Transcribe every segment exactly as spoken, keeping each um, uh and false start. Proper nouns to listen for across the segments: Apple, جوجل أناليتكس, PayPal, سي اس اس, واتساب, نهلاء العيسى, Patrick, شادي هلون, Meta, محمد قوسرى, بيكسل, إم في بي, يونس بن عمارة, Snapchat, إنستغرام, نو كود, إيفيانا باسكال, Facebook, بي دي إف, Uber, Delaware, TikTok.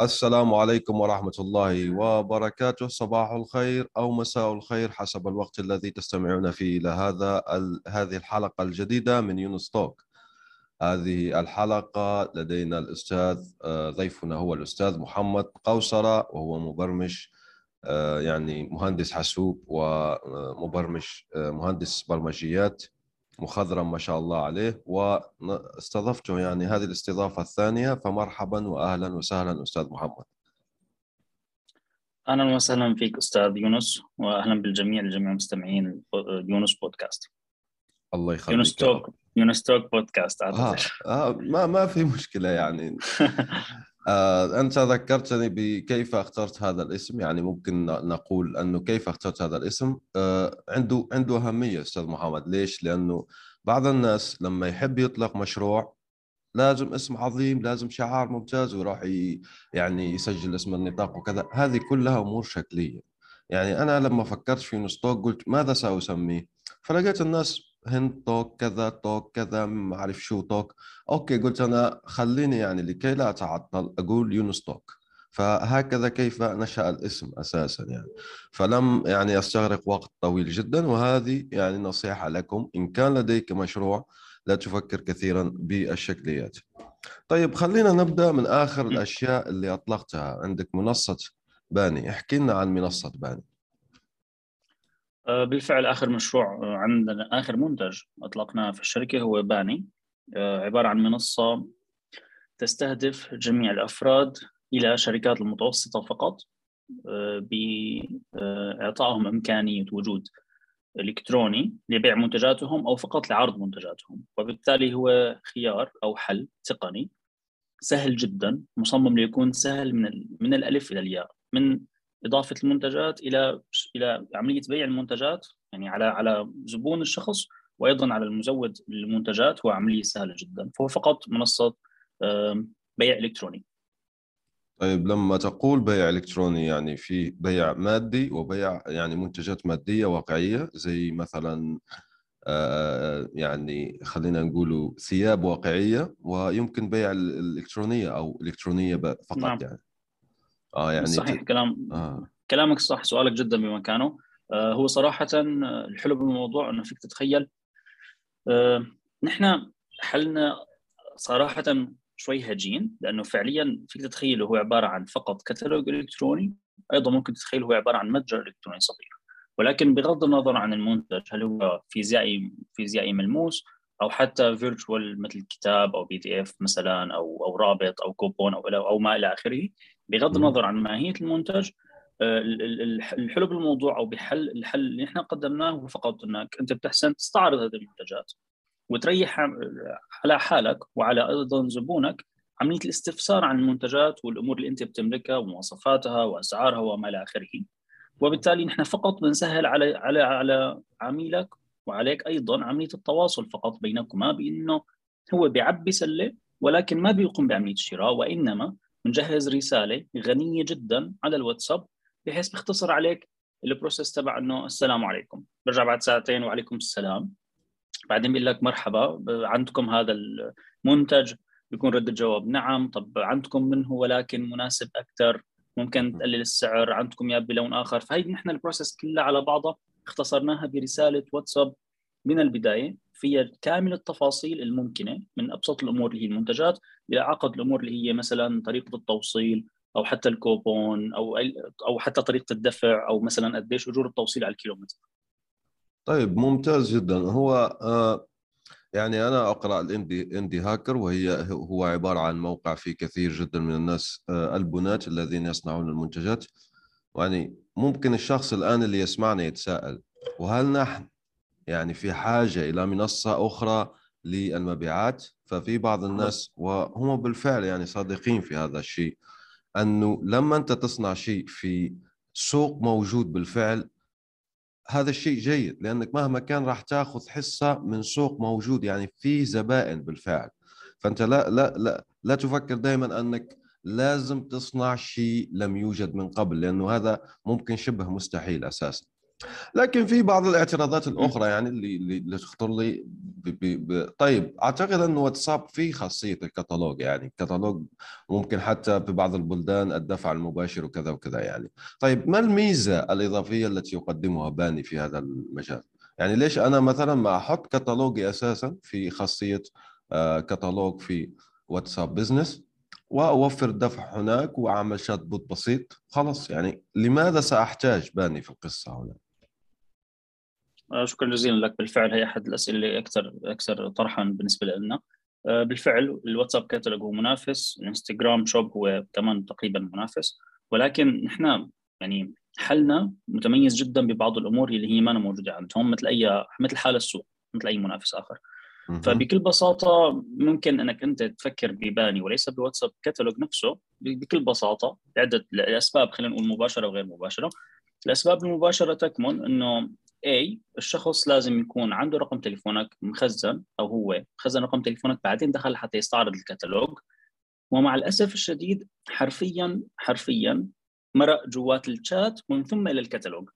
السلام عليكم ورحمة الله وبركاته، صباح الخير أو مساء الخير حسب الوقت الذي تستمعون فيه إلى هذا ال... هذه الحلقة الجديدة من يونس توك. هذه الحلقة لدينا الأستاذ، ضيفنا هو الأستاذ محمد قوسرى، وهو مبرمج، يعني مهندس حاسوب ومبرمج مهندس برمجيات مخضرم ما شاء الله عليه، واستضفته يعني هذه الاستضافة الثانية، فمرحبا وأهلا وسهلا أستاذ محمد. أهلا وسهلا فيك أستاذ يونس، وأهلا بالجميع لجميع مستمعين يونس بودكاست. الله يخليك. يونس توك، يونس توك بودكاست. آه. آه. ما ما في مشكلة يعني. آه. أنت ذكرتني بكيف اخترت هذا الاسم، يعني ممكن نقول أنه كيف اخترت هذا الاسم آه. عنده عنده أهمية أستاذ محمد. ليش؟ لأنه بعض الناس لما يحب يطلق مشروع لازم اسم عظيم، لازم شعار ممتاز، وراح ي... يعني يسجل اسم النطاق وكذا. هذه كلها أمور شكلية. يعني أنا لما فكرت في يونس توك قلت ماذا سأسميه، فلقيت الناس هند توك كذا، توك كذا، ما أعرف شو توك. أوكي، قلت أنا خليني يعني لكي لا أتعطل أقول يونس توك. فهكذا كيف نشأ الاسم أساسا يعني، فلم يعني أستغرق وقت طويل جدا. وهذه يعني نصيحة لكم، إن كان لديك مشروع لا تفكر كثيرا بالشكليات. طيب خلينا نبدأ من آخر الأشياء اللي أطلقتها. عندك منصة باني، احكي لنا عن منصة باني. بالفعل آخر مشروع عندنا، آخر منتج أطلقناه في الشركة هو باني، عبارة عن منصة تستهدف جميع الأفراد إلى شركات المتوسطة فقط، بإعطائهم إمكانية وجود إلكتروني لبيع منتجاتهم أو فقط لعرض منتجاتهم. وبالتالي هو خيار أو حل تقني سهل جدا، مصمم ليكون سهل من من الألف إلى الياء، من إضافة المنتجات إلى إلى عملية بيع المنتجات، يعني على على زبون الشخص، وأيضاً على المزود للمنتجات، وعملية سهلة جداً. فهو فقط منصة بيع إلكتروني. طيب لما تقول بيع إلكتروني، يعني في بيع مادي وبيع يعني منتجات مادية واقعية، زي مثلاً يعني خلينا نقول ثياب واقعية، ويمكن بيع الإلكترونية أو إلكترونية فقط. نعم. يعني آه يعني صحيح ت... كلام آه. كلامك صح، سؤالك جدا بمكانه. آه هو صراحة الحلو بالموضوع أنه فيك تتخيل. آه نحن حلنا صراحة شوي هجين، لأنه فعليا فيك تتخيله هو عبارة عن فقط كتالوج إلكتروني، أيضا ممكن تتخيله هو عبارة عن متجر إلكتروني صغير. ولكن بغض النظر عن المنتج، هل هو فيزيائي فيزيائي ملموس، أو حتى فيرتشوال مثل كتاب أو بي دي إف مثلا، أو أو رابط أو كوبون أو أو ما إلى آخره، بغض النظر عن ماهية المنتج، الحلو بالموضوع أو بحل الحل اللي نحن قدمناه هو فقط أنك أنت بتحسن تستعرض هذه المنتجات وتريح على حالك وعلى أيضا زبونك عملية الاستفسار عن المنتجات والأمور اللي أنت بتملكها ومواصفاتها وأسعارها وما إلى آخره. وبالتالي نحن فقط بنسهل على على على عميلك وعليك أيضا عملية التواصل فقط بينكما، بأنه هو بيعبي سلة ولكن ما بيقوم بعملية الشراء، وإنما نجهز رسالة غنية جداً على الواتساب بحيث بيختصر عليك البروسيس تبع أنه السلام عليكم، برجع بعد ساعتين وعليكم السلام، بعدين بيقول لك مرحبا عندكم هذا المنتج، بيكون رد الجواب نعم، طب عندكم منه ولكن مناسب أكثر، ممكن تقلل السعر، عندكم ياب بلون آخر. فهي نحن البروسيس كلها على بعضها اختصرناها برسالة واتساب من البداية، فيها كامل التفاصيل الممكنة، من أبسط الأمور اللي هي المنتجات إلى أعقد الأمور اللي هي مثلا طريقة التوصيل أو حتى الكوبون أو أو حتى طريقة الدفع، أو مثلا قديش أجور التوصيل على الكيلومتر. طيب ممتاز جدا. هو آه يعني أنا أقرأ الاندي اندي هاكر، وهي هو عبارة عن موقع فيه كثير جدا من الناس آه البنات الذين يصنعون المنتجات. يعني ممكن الشخص الآن اللي يسمعني يتساءل، وهل نحن يعني في حاجة إلى منصة أخرى للمبيعات؟ ففي بعض الناس وهم بالفعل يعني صادقين في هذا الشيء، أنه لما أنت تصنع شيء في سوق موجود بالفعل هذا الشيء جيد، لأنك مهما كان راح تأخذ حصة من سوق موجود، يعني في زبائن بالفعل. فأنت لا لا لا لا تفكر دائما أنك لازم تصنع شيء لم يوجد من قبل، لأنه هذا ممكن شبه مستحيل أساسا. لكن في بعض الاعتراضات الأخرى يعني اللي اللي تخطر لي ب ب ب طيب أعتقد أن واتساب فيه خاصية الكتالوج، يعني الكتالوج ممكن حتى ببعض البلدان الدفع المباشر وكذا وكذا يعني. طيب ما الميزة الإضافية التي يقدمها باني في هذا المجال؟ يعني ليش أنا مثلا ما أحط كتالوجي أساسا في خاصية آه كتالوج في واتساب بزنس وأوفر الدفع هناك وأعمل شات بوت بسيط خلاص؟ يعني لماذا سأحتاج باني في القصة هنا؟ شكرا جزيلا لك. بالفعل هي أحد الأسئلة أكثر أكثر طرحا بالنسبة لنا. بالفعل الواتساب كاتالوج هو منافس، الانستغرام شوب هو كمان تقريبا منافس، ولكن نحن يعني حلنا متميز جدا ببعض الأمور اللي هي ما موجودة عندهم، مثل أي مثل حال السوق، مثل أي منافس آخر. فبكل بساطة ممكن أنك أنت تفكر بباني وليس بواتساب كاتالوج نفسه، بكل بساطة لعدة أسباب، خلينا نقول مباشرة وغير مباشرة. الأسباب المباشرة تكمن أنه أي الشخص لازم يكون عنده رقم تليفونك مخزن، أو هو خزن رقم تليفونك بعدين دخل حتى يستعرض الكتالوج. ومع الأسف الشديد حرفياً حرفياً مرق جوات الشات ومن ثم إلى الكتالوج.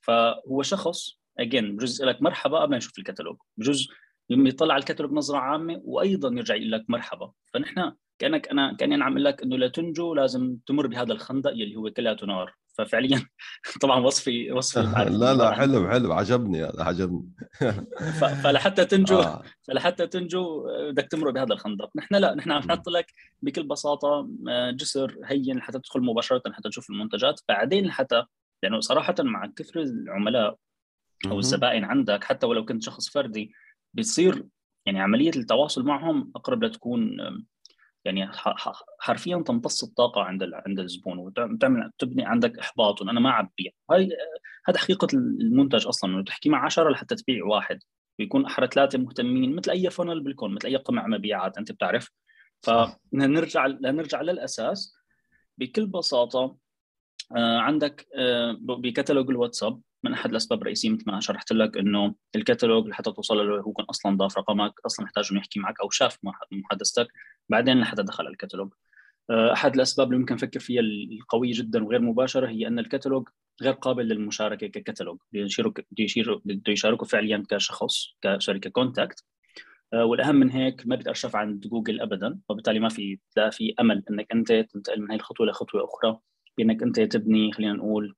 فهو شخص أجين بجوز لك مرحبا قبل نشوف الكتالوج، بجوز يطلع على الكتالوج نظرة عامة وأيضاً يرجع يقول لك مرحبا. فنحن كأنك أنا كأني أنا عم أقول لك إنه لا تنجو لازم تمر بهذا الخندق يلي هو كلها نار. ففعليا طبعا وصفي وصفي لا لا حلو حلو عجبني هذا عجبني. فلحتى تنجو آه. فلحتى تنجو بدك تمر بهذا الخندق. نحن لا نحن عم نحط لك بكل بساطه جسر هين حتى تدخل مباشره، حتى تشوف المنتجات بعدين، حتى لانه صراحه مع كثر العملاء او الزبائن عندك حتى ولو كنت شخص فردي بتصير يعني عمليه التواصل معهم اقرب لتكون يعني حرفياً تمتص الطاقة عند عند الزبون وتعمل تبني عندك إحباط وأنا ما عم ببيع. هاي هذا حقيقة المنتج أصلاً، إنه تحكي مع عشرة لحتى تبيع واحد، ويكون أحرى ثلاثة مهتمين مثل أي فونل بالكون، مثل أي قمع مبيعات أنت بتعرف. فنرجع نرجع للأساس بكل بساطة. عندك بكتالوج الواتساب من أحد الأسباب الرئيسية مثل ما شرحت لك إنه الكتالوج لحتى توصل له هو كان أصلاً ضاف رقمك، أصلاً محتاج إنه يحكي معك أو شاف محادثتك بعدين لحتى دخل الكتالوج. أحد الأسباب اللي ممكن نفكر فيها القوية جداً وغير مباشرة هي أن الكتالوج غير قابل للمشاركة ككتالوج، بده يشاركوا فعلياً كشخص كشركة كونتاكت. والأهم من هيك ما بتأرشف عند جوجل أبداً، وبالتالي ما في لا في أمل أنك أنت تنتقل من هاي الخطوة لخطوة أخرى بأنك أنت تبني خلينا نقول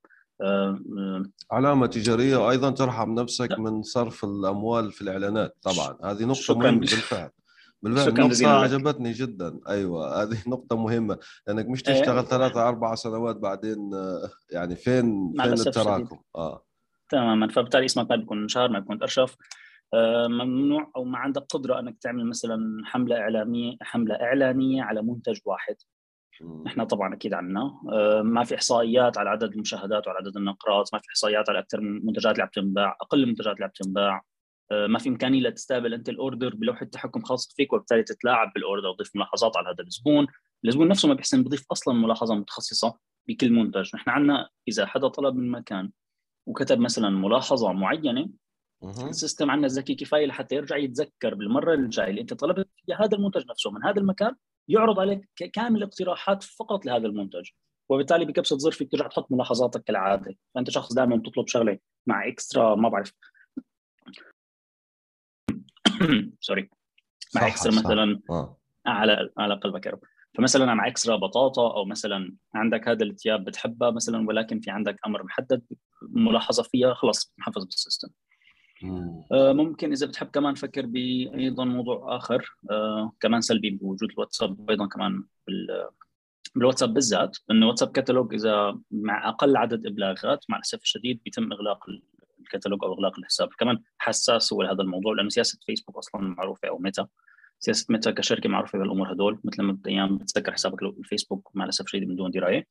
علامة تجارية، وأيضاً ترحم نفسك من صرف الأموال في الإعلانات. طبعاً هذه نقطة مهمة بالفعل بالفعل نقطة عجبتني جدا. أيوة هذه نقطة مهمة، لأنك مش تشتغل ثلاثة أربعة سنوات بعدين يعني فين فين التراكم. آه تماماً. فبالتالي اسمك ما بيكون انشهر، ما بيكون أرشف، ممنوع أو ما عندك قدرة أنك تعمل مثلاً حملة إعلامية حملة إعلانية على منتج واحد. نحن طبعاً أكيد عنا ما في إحصائيات على عدد المشاهدات وعلى عدد النقرات، ما في إحصائيات على أكثر من المنتجات اللي عم تنباع، أقل المنتجات اللي عم تنباع، ما في إمكانية لتستقبل أنت الأوردر بلوحة تحكم خاصة فيك، وبالتالي تتلاعب بالأوردر وتضيف ملاحظات على هذا الزبون. الزبون نفسه ما بيحسن بضيف أصلاً ملاحظة متخصصة بكل منتج. نحن عنا إذا حدا طلب من مكان وكتب مثلاً ملاحظة معينة، السيستم عنا ذكي كفاية لحتى يرجع يتذكر بالمرة الجاية اللي أنت طلبت هذا المنتج نفسه من هذا المكان، يعرض عليك كامل اقتراحات فقط لهذا المنتج، وبالتالي بكبسة زر فيك ترجع تحط ملاحظاتك كالعادة. فأنت شخص دائما بتطلب شغلة مع إكسترا ما بعرف سوري مع إكسترا مثلا على على قلبك يا رب. فمثلا مع إكسترا بطاطا، أو مثلا عندك هذا الثياب بتحبها مثلا ولكن في عندك أمر محدد ملاحظة فيها، خلاص محفظ بالسيستم. ممكن إذا بتحب كمان فكر بأيضاً موضوع آخر آه كمان سلبي بوجود الواتساب أيضاً كمان بالواتساب بالذات، إنه واتساب كتالوج إذا مع أقل عدد إبلاغات مع الأسف الشديد بيتم إغلاق الكتالوج أو إغلاق الحساب. كمان حساس هو هذا الموضوع، لأنه سياسة فيسبوك أصلاً معروفة، أو ميتا، سياسة ميتا كشركة معروفة بالأمور هدول، مثل ما بتأيام بتسكر حسابك الفيسبوك مع الأسف الشديد من دون دراية.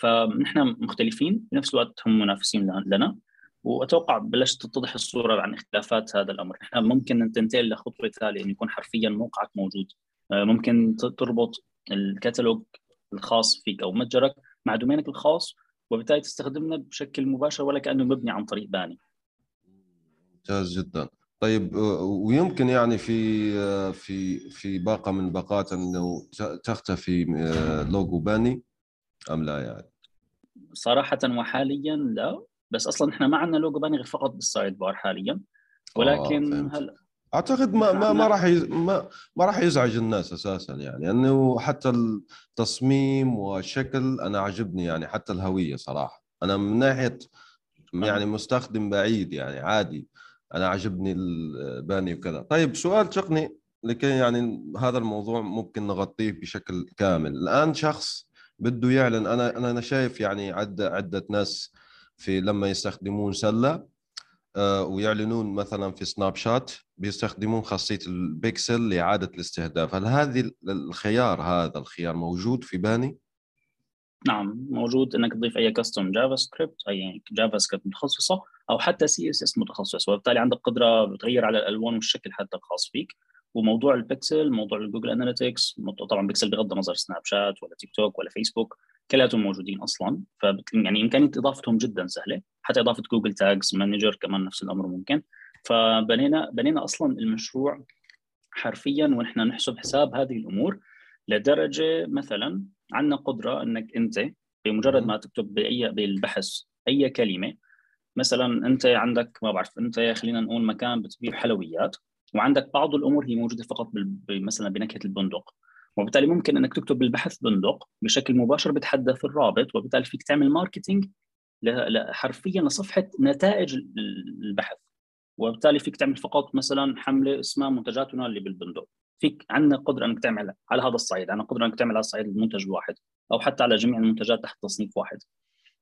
فنحن مختلفين بنفس الوقت هم منافسين لنا، واتوقع بلشت تتضح الصوره عن اختلافات هذا الامر. احنا ممكن ان تنتقل لخطوه ثانيه ان يكون حرفيا موقعك موجود، ممكن تربط الكتالوج الخاص فيك او متجرك مع دومينك الخاص، وبالتالي تستخدمنا بشكل مباشر ولا كانه مبني عن طريق باني. ممتاز جدا. طيب، ويمكن يعني في في في باقه من باقات انه تختفي لوجو باني ام لا؟ يعني صراحه وحاليا لا، بس اصلا احنا ما عندنا لوجو باني غير فقط بالسايد بار حاليا، ولكن هلا اعتقد ما ما ما راح ما, ما راح يزعج الناس اساسا، يعني انه حتى التصميم والشكل انا عجبني، يعني حتى الهويه صراحه انا من ناحيه يعني مستخدم بعيد يعني عادي انا عجبني الباني وكذا. طيب، سؤال تقني لكي يعني هذا الموضوع ممكن نغطيه بشكل كامل. الان شخص بده يعلن، انا انا شايف يعني عده عده ناس في لما يستخدمون سله ويعلنون مثلا في سناب شات بيستخدمون خاصيه البيكسل لاعاده الاستهداف، هل هذه الخيار هذا الخيار موجود في باني؟ نعم موجود، انك تضيف اي كاستم جافا سكريبت، اي جافا سكريبت متخصصه او حتى سي اس اس متخصص، وبالتالي عندك قدره بتغير على الالوان والشكل حتى الخاص فيك. وموضوع البيكسل، موضوع الجوجل اناليتكس، طبعا بيكسل بغض النظر سناب شات ولا تيك توك ولا فيسبوك، كلاتهم موجودين اصلا، ف يعني امكانيه اضافتهم جدا سهله، حتى اضافه جوجل تاجز مانجر كمان نفس الامر ممكن. فبنينا بنينا اصلا المشروع حرفيا ونحن نحسب حساب هذه الامور، لدرجه مثلا عندنا قدره انك انت بمجرد ما تكتب باي بالبحث اي كلمه، مثلا انت عندك ما بعرف، انت خلينا نقول مكان بتبيع حلويات، وعندك بعض الامور هي موجوده فقط مثلا بنكهه البندق، وبالتالي ممكن انك تكتب بالبحث بندق بشكل مباشر بتحدث الرابط، وبالتالي فيك تعمل ماركتينج حرفيا لصفحه نتائج البحث، وبالتالي فيك تعمل فقط مثلا حمله اسمها منتجاتنا اللي بالبندق. فيك عندنا قدره انك تعمل على هذا الصعيد، عندنا قدره انك تعمل على الصعيد المنتج الواحد او حتى على جميع المنتجات تحت تصنيف واحد.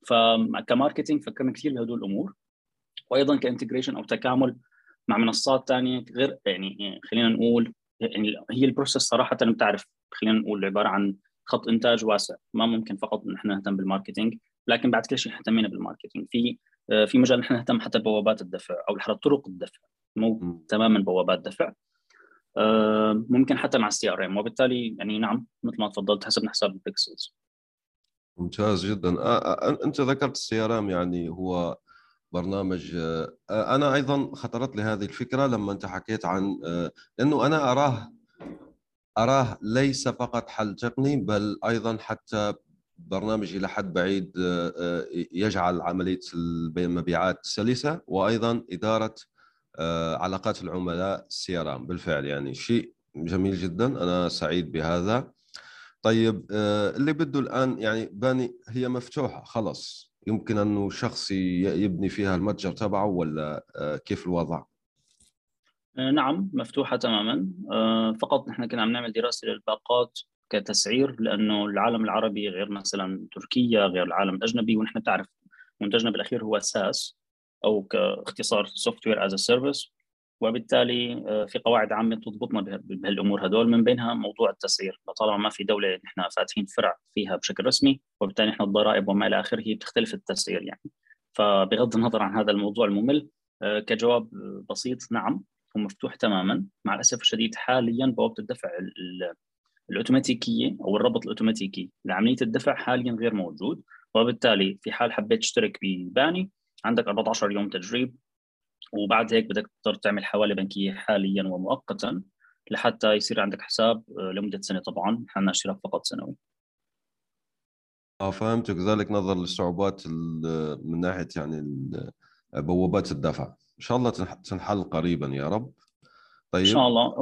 فكماركتينج فكرنا كثير بهدول الامور، وايضا كانتجريشن او تكامل مع منصات ثانيه غير، يعني خلينا نقول يعني هي البروسيس صراحه بتعرف، خلينا نقول عباره عن خط انتاج واسع، ما ممكن فقط نحن نهتم بالماركتينج، لكن بعد كل شيء اهتمينا بالماركتينج. في في مجال نحن نهتم حتى بوابات الدفع او حتى طرق الدفع، مو تماما بوابات دفع، ممكن حتى مع السي ار ام، وبالتالي يعني نعم مثل ما تفضلت حسبنا حساب البيكسلز. ممتاز جدا. انت ذكرت السي ار ام، يعني هو برنامج انا ايضا خطرت لي هذه الفكره لما انت حكيت عن انه انا اراه اراه ليس فقط حل تقني بل ايضا حتى برنامج الى حد بعيد يجعل عمليه المبيعات سلسه، وايضا اداره علاقات العملاء سي ار ام. بالفعل يعني شيء جميل جدا، انا سعيد بهذا. طيب، اللي بده الان يعني باني هي مفتوحه خلاص، يمكن انه شخص يبني فيها المتجر تبعه ولا كيف الوضع؟ نعم مفتوحه تماما، فقط نحن كنا عم نعمل دراسه للباقات كتسعير، لانه العالم العربي غير مثلا تركيا غير العالم الاجنبي، ونحن بتعرف منتجنا بالاخير هو ساس او كاختصار سوفت وير از ا سيرفيس، وبالتالي في قواعد عامه تضبطنا بهالامور هدول، من بينها موضوع التسعير. طالما ما في دوله نحن فاتحين فرع فيها بشكل رسمي، وبالتالي نحن الضرائب وما الى اخره بتختلف التسعير يعني. فبغض النظر عن هذا الموضوع الممل، كجواب بسيط نعم ومفتوح تماما. مع الاسف الشديد حاليا بوابه الدفع الاوتوماتيكيه او الربط الاوتوماتيكي لعمليه الدفع حاليا غير موجود، وبالتالي في حال حبيت تشترك بباني عندك أربعة عشر يوم تجريب، وبعد هيك بدك تضطر تعمل حوالة بنكية حاليا ومؤقتا لحتى يصير عندك حساب لمدة سنة. طبعا حنا اشتراك فقط سنوي. اه فهمتك، ذلك نظر للصعوبات من ناحية يعني بوابات الدفع، ان شاء الله تنحل قريبا يا رب. طيب ان شاء الله.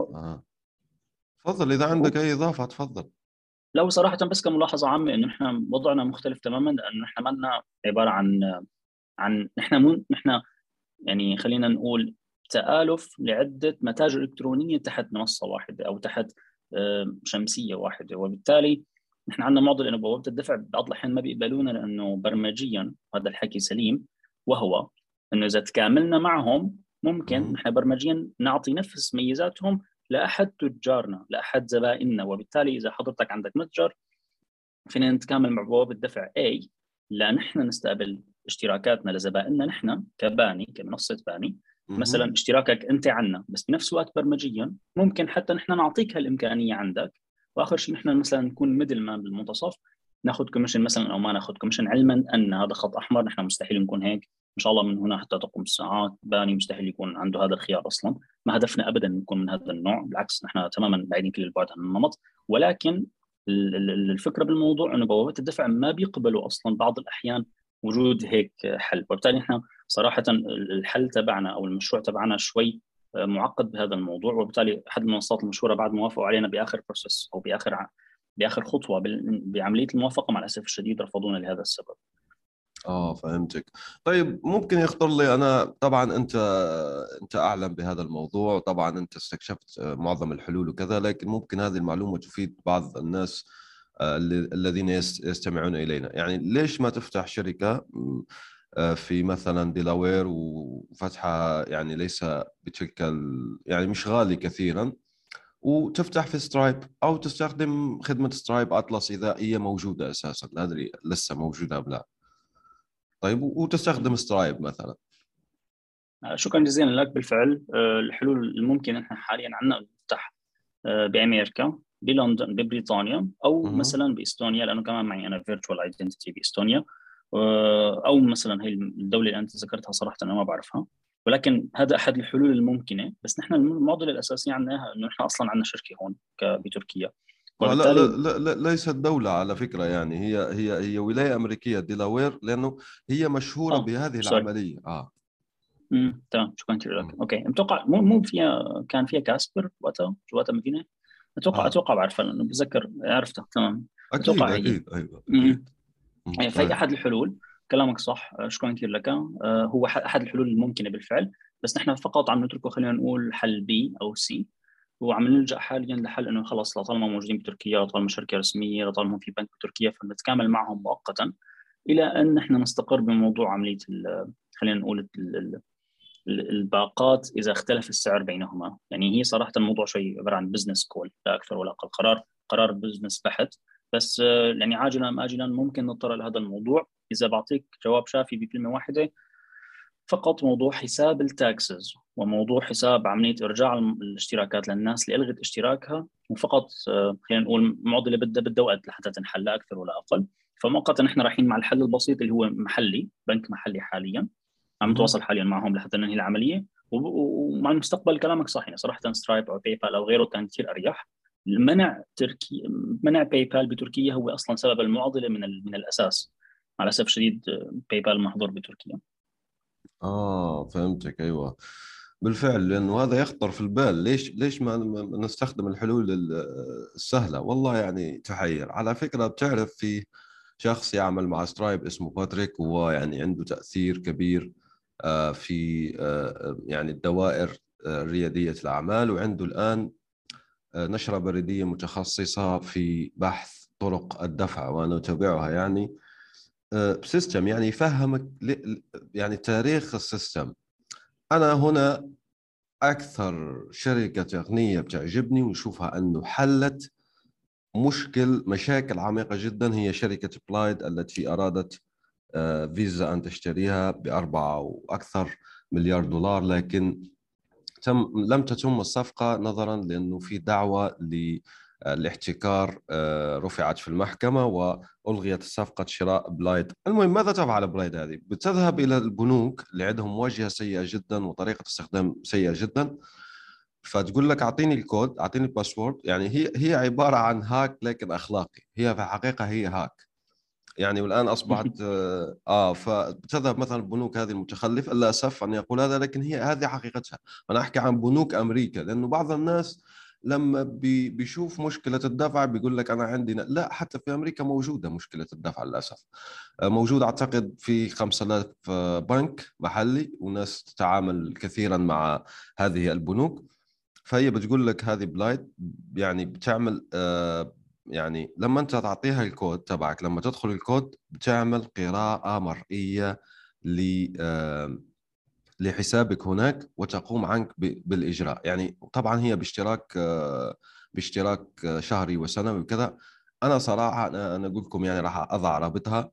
تفضل آه. اذا عندك اي اضافة تفضل. لو صراحة بس كملاحظة عامة انه نحن وضعنا مختلف تماما، لانه نحن مالنا عبارة عن عن نحن مو نحن يعني خلينا نقول تآلف لعدة متاجر إلكترونية تحت منصة واحدة أو تحت شمسية واحدة، وبالتالي نحن عندنا معضلة إنه بوابة الدفع بعض الأحيان ما بيقبلونا، لأنه برمجيا هذا الحكي سليم، وهو إنه إذا تكاملنا معهم ممكن نحن برمجيا نعطي نفس ميزاتهم لأحد تجارنا لأحد زبائننا، وبالتالي إذا حضرتك عندك متجر فينا نتكامل مع بوابة الدفع A، لا نحن نستقبل اشتراكاتنا لزبائننا نحن كباني، كمنصة باني مثلا، اشتراكك انت عنا، بس بنفس الوقت برمجيا ممكن حتى نحن نعطيك هالامكانيه عندك، واخر شيء نحن مثلا نكون ميدل مان بالمنتصف، ناخذ كوميشن مثلا او ما ناخذ كوميشن، علما ان هذا خط احمر، نحن مستحيل نكون هيك ان شاء الله من هنا حتى تقوم الساعات، باني مستحيل يكون عنده هذا الخيار اصلا، ما هدفنا ابدا نكون من هذا النوع، بالعكس نحن تماما بعيدين كل البعد عن النمط. ولكن الفكره بالموضوع انه بوابات الدفع ما بيقبلوا اصلا بعض الاحيان وجود هيك حل، وبالتالي نحن صراحة الحل تبعنا أو المشروع تبعنا شوي معقد بهذا الموضوع، وبالتالي أحد المنصات المشهورة بعد موافقوا علينا بآخر بروسس أو بآخر ع... بآخر خطوة بعملية الموافقة، مع الأسف الشديد رفضونا لهذا السبب. آه فهمتك. طيب ممكن يخطر لي أنا، طبعا أنت أنت أعلم بهذا الموضوع، طبعا أنت استكشفت معظم الحلول وكذا، لكن ممكن هذه المعلومة تفيد بعض الناس الذين يستمعون إلينا. يعني ليش ما تفتح شركة في مثلا ديلاوير وفتحة يعني ليس بتشكل يعني مش غالي كثيرا، وتفتح في سترايب أو تستخدم خدمة سترايب أطلس إذا هي موجودة أساسا، لا أدري لسه موجودة أم لا. طيب وتستخدم سترايب مثلا. شكرا جزيلا لك. بالفعل الحلول الممكن نحن حاليا عندنا نفتح بأمريكا، بلندن، ببريطانيا، أو مم. مثلا بإستونيا، لأنه كمان معي أنا فيرتشوال ايدنتيتي بإستونيا، أو مثلا هي الدولة اللي أنت ذكرتها صراحة أنا ما بعرفها، ولكن هذا أحد الحلول الممكنة. بس نحن المعضلة الأساسية عندنا إنه نحن أصلا عندنا شركة هون بتركيا. لا, لا, لا ليست دولة على فكرة، يعني هي هي هي ولاية أمريكية ديلاوير، لأنه هي مشهورة آه. بهذه العملية. آه. أمم تمام شكرا لك. أوكي متوقع مو مو فيها كان فيها كاسبر وقتها جواتها مدينة. اتوقع آه. اتوقع بعرفها لانه بتذكر عرفتها تمام. اتوقع اكيد ايوه اي في احد الحلول. كلامك صح، شكرا كثير لك. أه هو احد الحلول الممكنه بالفعل، بس نحن فقط عم نتركه خلينا نقول حل بي او سي، وعم نلجا حاليا لحل انه خلص لطالما موجودين بتركيا، طالما شركه رسميه، طالما في بنك بتركيا، فنتكامل معهم مؤقتا الى ان نحن نستقر بموضوع عمليه خلينا نقول الباقات إذا اختلف السعر بينهما. يعني هي صراحة الموضوع شيء عبارة عن بزنس كول، لا أكثر ولا أقل، قرار قرار بزنس بحت. بس يعني عاجلا أم آجلا ممكن نضطر لهذا الموضوع. إذا بعطيك جواب شافي بكلمة واحدة فقط، موضوع حساب التاكسز وموضوع حساب عملية إرجاع الاشتراكات للناس اللي ألغت اشتراكها، وفقط خلينا نقول معضلة بدها بدها وقت لحتى تنحل، لا أكثر ولا أقل. فمؤقتا نحن رايحين مع الحل البسيط اللي هو محلي، بنك محلي حاليا عم نتواصل حاليا معهم لحتى ننهي العمليه. ومع المستقبل كلامك صحيح يعني صراحه، سترايب او باي بال او غيره كان كثير اريح. منع تركي منع باي بال بتركيا هو اصلا سبب المعضله من ال... من الاساس. على الاسف الشديد باي بال محظور بتركيا. اه فهمتك ايوه بالفعل، لانه هذا يخطر في البال. ليش ليش ما نستخدم الحلول السهله؟ والله يعني تحير. على فكره بتعرف في شخص يعمل مع سترايب اسمه باتريك، هو يعني عنده تاثير كبير في يعني الدوائر الريادية الأعمال، وعنده الآن نشرة بريدية متخصصة في بحث طرق الدفع، وأنا أتابعها يعني بسيستم يعني يفهمك يعني تاريخ السيستم. أنا هنا أكثر شركة تقنية بتعجبني ونشوفها أنه حلت مشكل مشاكل عميقة جدا هي شركة بلايد، التي أرادت فيزا أن تشتريها بأربعة وأكثر مليار دولار، لكن تم لم تتم الصفقة نظرا لأنه في دعوة للاحتكار رفعت في المحكمة وألغيت صفقة شراء بلايد. المهم ماذا تفعل بلايد هذه؟ بتذهب إلى البنوك اللي عندهم واجهة سيئة جدا وطريقة استخدام سيئة جدا، فتقول لك أعطيني الكود، أعطيني الباسورد. يعني هي هي عبارة عن هاك لكن أخلاقي، هي في الحقيقة هي هاك يعني. والآن أصبحت آه فتذهب مثلا البنوك هذه المتخلف، ألا أسف أن يقول هذا لكن هي هذه حقيقتها. أنا أحكي عن بنوك أمريكا، لأنه بعض الناس لما بي بيشوف مشكلة الدفع بيقول لك أنا عندي لا، حتى في أمريكا موجودة مشكلة الدفع للأسف، موجودة أعتقد في خمسة آلاف بنك محلي، وناس تتعامل كثيرا مع هذه البنوك. فهي بتقول لك هذه بلايد يعني بتعمل آه يعني لما أنت تعطيها الكود تبعك، لما تدخل الكود بتعمل قراءة مرئية لحسابك هناك وتقوم عنك بالإجراء. يعني طبعا هي باشتراك باشتراك شهري وسنوي وكذا. أنا صراحة أنا أقول لكم يعني راح أضع رابطها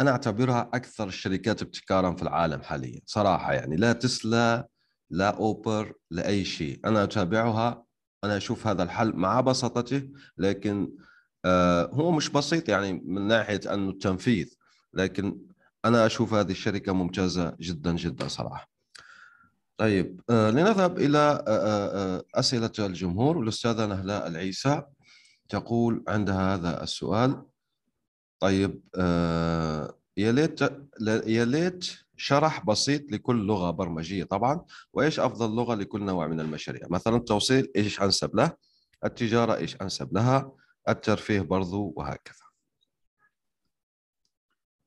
أنا أعتبرها أكثر الشركات ابتكاراً في العالم حالياً صراحة. يعني لا تسلا لا أوبر لا أي شيء أنا أتابعها، أنا أشوف هذا الحل مع بساطته، لكن آه هو مش بسيط يعني من ناحية أنه التنفيذ، لكن أنا أشوف هذه الشركة ممتازة جداً جداً صراحة. طيب آه لنذهب إلى آه آه أسئلة الجمهور. والأستاذة نهلاء العيسى تقول عندها هذا السؤال. طيب آه يا ليت يا ليت شرح بسيط لكل لغة برمجية طبعا، وإيش أفضل لغة لكل نوع من المشاريع، مثلا التوصيل إيش أنسب له، التجارة إيش أنسب لها، الترفيه برضو وهكذا.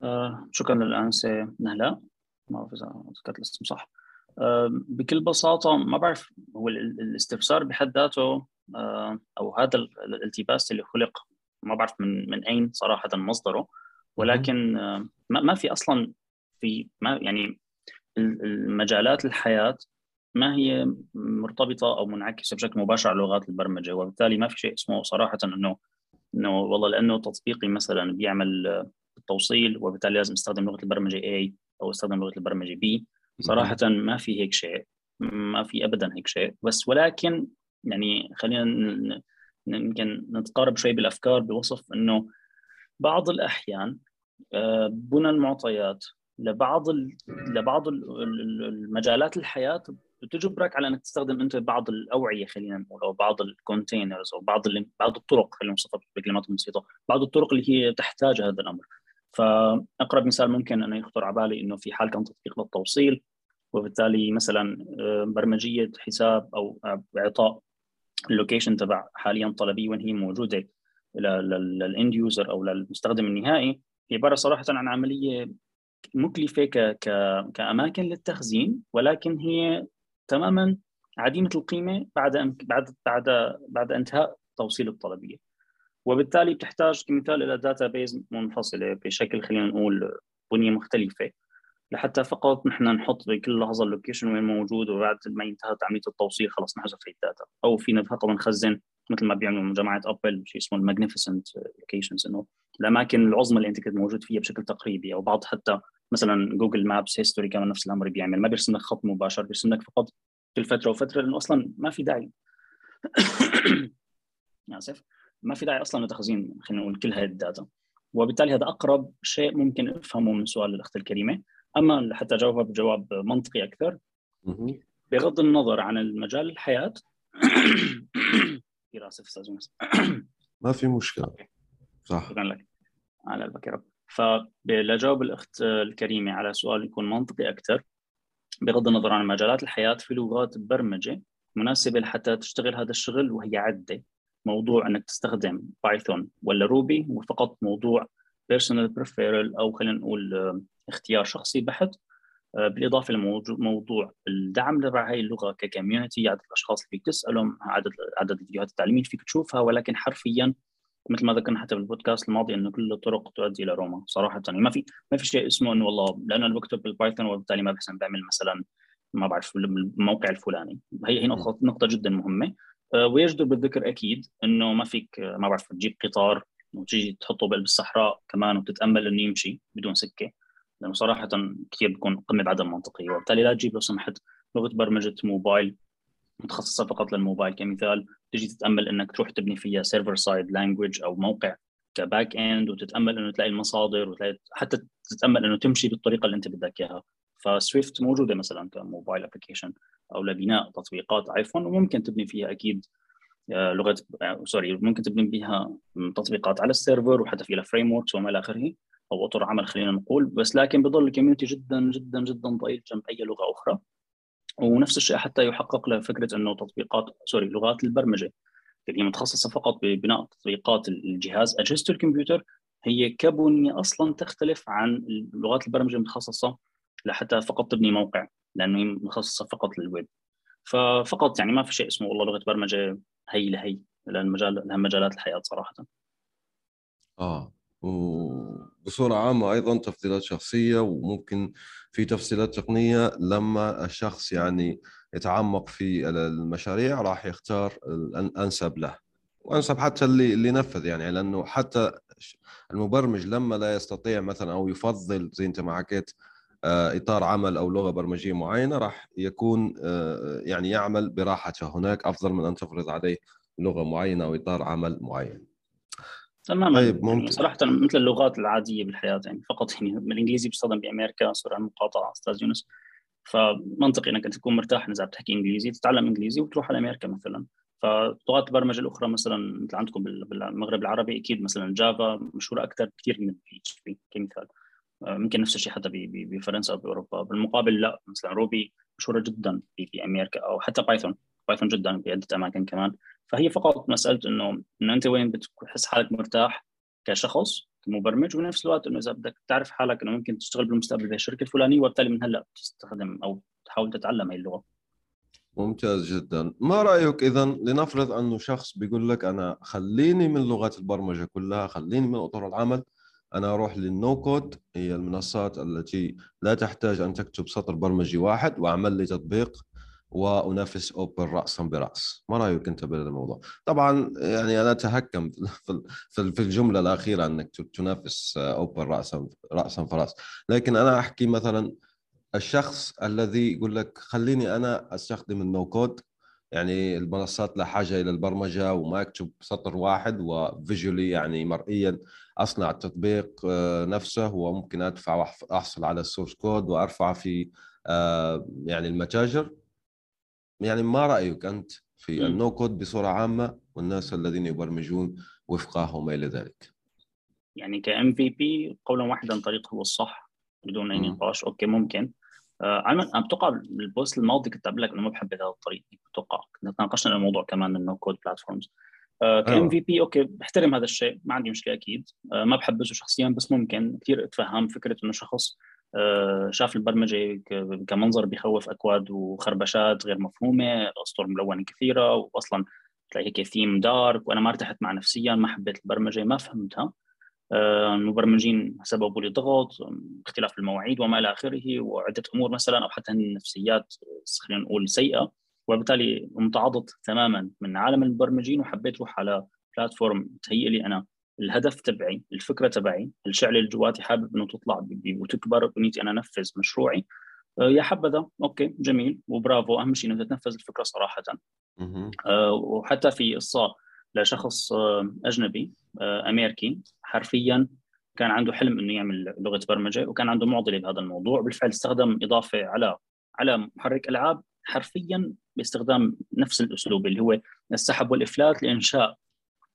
آه شكرا للأنسة نهلاء، ما أعرف إذا ذكرت الاسم صح. آه بكل بساطة ما بعرف هو الاستفسار بحد ذاته آه أو هذا الالتباس اللي خلق ما بعرف من من أين صراحة مصدره، ولكن آه ما ما في أصلا في ما يعني المجالات الحياة ما هي مرتبطة أو منعكسة بشكل مباشر على لغات البرمجة، وبالتالي ما في شيء اسمه صراحة إنه إنه والله لأنه تطبيقي مثلا بيعمل التوصيل وبالتالي لازم استخدم لغة البرمجة A أو استخدم لغة البرمجة B. صراحة ما في هيك شيء، ما في أبدا هيك شيء. بس ولكن يعني خلينا يمكن نتقارب شوي بالأفكار بوصف إنه بعض الأحيان بنى المعطيات لبعض لبعض المجالات الحياة بتجبرك على انك تستخدم انت بعض الاوعيه خلينا نقول، او بعض الكونتينرز، او بعض بعض الطرق خلينا نوصفها بكلمات بسيطه، بعض الطرق اللي هي تحتاج هذا الامر. فاقرب مثال ممكن انا يخطر على بالي انه في حال كان تطبيق للتوصيل وبالتالي مثلا برمجيه حساب او اعطاء اللوكيشن تبع حاليا طلبيه وين هي موجوده للاند يوزر او للمستخدم النهائي، هي عباره صراحه عن عمليه مكلفة ك كأماكن للتخزين، ولكن هي تماماً عديمة القيمة بعد بعد بعد بعد انتهاء توصيل الطلبية، وبالتالي بتحتاج كمثال إلى داتابيز منفصلة بشكل خلينا نقول بنية مختلفة لحتى فقط نحن نحط بكل لحظة اللوكيشن وين موجود، وبعد ما انتهت عملية التوصيل خلاص نحذف هي الداتا، أو فينا فقط نخزن مثل ما بيعملوا جماعة أبل شيء اسمه الماجنيفيسنت لوكيشنز، إنه الأماكن العظمى اللي أنت كنت موجود فيها بشكل تقريبي، أو بعض حتى مثلا جوجل مابس هيستوري كمان نفس الأمر بيعمل، ما بيرسم لك خط مباشر، بيرسم لك فقط كل فترة وفترة، لأنه أصلا ما في داعي آسف ما في داعي أصلا لتخزين خلينا نقول كل هاي الداتا. وبالتالي هذا أقرب شيء ممكن أفهمه من سؤال الأخت الكريمة. أما لحتى جاوبها بجواب منطقي أكثر بغض النظر عن المجال الحياة دراسة في سازونس ما في مشكلة أوكي. صح، شكرا لك على البك يا رب. فلجاوب الأخت الكريمة على سؤال يكون منطقي أكثر، بغض النظر عن مجالات الحياة في لغات برمجة مناسبة لحتى تشتغل هذا الشغل، وهي عدة. موضوع أنك تستخدم بايثون ولا روبي وفقط موضوع personal preferal أو خلينا نقول اختيار شخصي بحت، بالإضافة لموضوع الدعم تبع هاي اللغة ككميونتي، عدد الأشخاص اللي فيك تسألهم، عدد عدد الفيديوهات التعليمية اللي فيك تشوفها. ولكن حرفياً مثل ما ذكرنا حتى بالبودكاست الماضي إنه كل الطرق تؤدي إلى روما صراحة. يعني ما في ما في شيء اسمه إنه والله لأنه أنا بكتب بالبايثون وبالتالي ما بحسن بعمل مثلاً ما بعرف الموقع الفلاني. هي هي نقطة نقطة جداً مهمة. ويجدر بالذكر أكيد إنه ما فيك ما بعرف تجيب قطار وتيجي تحطه بالصحراء كمان وتتأمل إنه يمشي بدون سكة، لأنه صراحة كثير بيكون قمة بعدم منطقية. وبالتالي لا تجيب لو سمحت لغة برمجة موبايل متخصصة فقط للموبايل كمثال تجي تتأمل إنك تروح تبني فيها سيرفر سايد لانجويج أو موقع كباك إند، وتتأمل إنه تلاقي المصادر وتلاقي حتى تتأمل إنه تمشي بالطريقة اللي أنت بدك إياها. فسويفت موجودة مثلا كموبايل أبليكيشن أو لبناء تطبيقات آيفون، وممكن تبني فيها أكيد لغة سوري ممكن تبني بها تطبيقات على السيرفر وحتى فيها فريم وركس وما إلى آخره أو أطر عمل خلينا نقول. بس لكن بضل الكميونتي جدا جدا جدا ضئيل جنب أي لغة أخرى، ونفس الشيء حتى يحقق لفكرة أنه تطبيقات سوري لغات البرمجة اللي هي متخصصة فقط ببناء تطبيقات الجهاز أجهزة الكمبيوتر هي كبنية أصلا تختلف عن لغات البرمجة المتخصصة لحتى فقط تبني موقع، لأنه هي متخصصة فقط للويب. ففقط يعني ما في شيء اسمه والله لغة برمجة هي لهي، لأن مجال لها مجالات الحياة صراحة. آه وبصورة عامة أيضاً تفضيلات شخصية، وممكن في تفصيلات تقنية لما الشخص يعني يتعمق في المشاريع راح يختار الأنسب له وأنسب حتى اللي, اللي نفذ يعني. لأنه حتى المبرمج لما لا يستطيع مثلا أو يفضل زي أنت ما حكيت إطار عمل أو لغة برمجية معينة، راح يكون يعني يعمل براحته هناك أفضل من أن تفرض عليه لغة معينة أو إطار عمل معين. تماما. طيب ممكن. صراحة مثل اللغات العادية بالحياة يعني فقط يعني الإنجليزي بيستخدم بأمريكا صار على المقاطعة أستاذ يونس، فمنطقي أنك تكون مرتاح إذا بتحكي إنجليزي تتعلم إنجليزي وتروح على أمريكا مثلا. فلغات البرمجة الأخرى مثلا مثل عندكم بالمغرب العربي أكيد مثلا جافا مشهورة أكثر كثير من البي اتش بي كمثال، ممكن نفس الشيء حتى بفرنسا أو بأوروبا. بالمقابل لا مثلا روبي مشهورة جدا في أمريكا، أو حتى بايثون بايثون جدا بعدة أماكن كمان. فهي فقط مسألة إنه إنه أنت وين بتحس حالك مرتاح كشخص كمبرمج، ونفس الوقت إنه إذا بدك تعرف حالك إنه ممكن تشتغل بالمستقبل في الشركة الفلانية وبالتالي من هلأ تستخدم أو تحاول تتعلم هاي اللغة. ممتاز جدا. ما رأيك إذا لنفرض أنه شخص بيقول لك أنا خليني من لغات البرمجة كلها، خليني من أطر العمل، أنا أروح للنو كود، هي المنصات التي لا تحتاج أن تكتب سطر برمجي واحد وأعمل لي تطبيق وأنافس أوبر رأساً برأس. ما رأيك أنت بالموضوع؟ طبعاً يعني أنا أتهكم في الجملة الأخيرة أنك تنافس أوبر رأساً رأساً فرأس، لكن أنا أحكي مثلاً الشخص الذي يقول لك خليني أنا أستخدم النو كود، يعني المنصات لا حاجة إلى البرمجة وما أكتب سطر واحد وفيجولي يعني مرئياً أصنع التطبيق نفسه، وممكن أدفع وأحصل على السورس كود وأرفع في يعني المتاجر. يعني ما رأيك أنت في النو كود بصورة عامة والناس الذين يبرمجون وفقه وما إلى ذلك؟ يعني كم في بي قولا واحدا طريق هو الصح بدون أي نقاش. أوكي ممكن عمل آه، أتوقع بالبوست الماضي كنت أقول لك إنه ما بحب هذا الطريق، أتوقع نتناقشنا الموضوع كمان النو كود بلاتفورمز آه، كم في بي. أوكي بحترم هذا الشيء ما عندي مشكلة أكيد آه، ما بحبسه شخصيا، بس ممكن كثير أتفهم فكرة إنه شخص شاف البرمجة كمنظر بيخوف أكواد وخربشات غير مفهومة، أسطر ملونة كثيرة، وأصلاً تلاقي هيك ثيم دارك، وأنا ما ارتحت مع نفسياً، ما حبيت البرمجة، ما فهمتها. المبرمجين سببوا لي ضغط، اختلاف المواعيد وما إلى آخره، وعدة أمور مثلاً، أو حتى النفسيات خلينا نقول سيئة، وبالتالي امتعضت تماماً من عالم البرمجين وحبيت روح على بلاتفورم تهيئ لي أنا الهدف تبعي، الفكرة تبعي، الشعلة اللي جواتي حابب إنه تطلع بي وتكبر ونيتي أنا أنفذ مشروعي. أه يا حبذا أوكي جميل وبرافو، أهم شيء إنه تتنفذ الفكرة صراحة. أه وحتى في قصة لشخص أجنبي أه أمريكي حرفيا كان عنده حلم إنه يعمل لغة برمجة وكان عنده معضلة بهذا الموضوع، بالفعل استخدم إضافة على على محرك ألعاب حرفيا باستخدام نفس الأسلوب اللي هو السحب والإفلات لإنشاء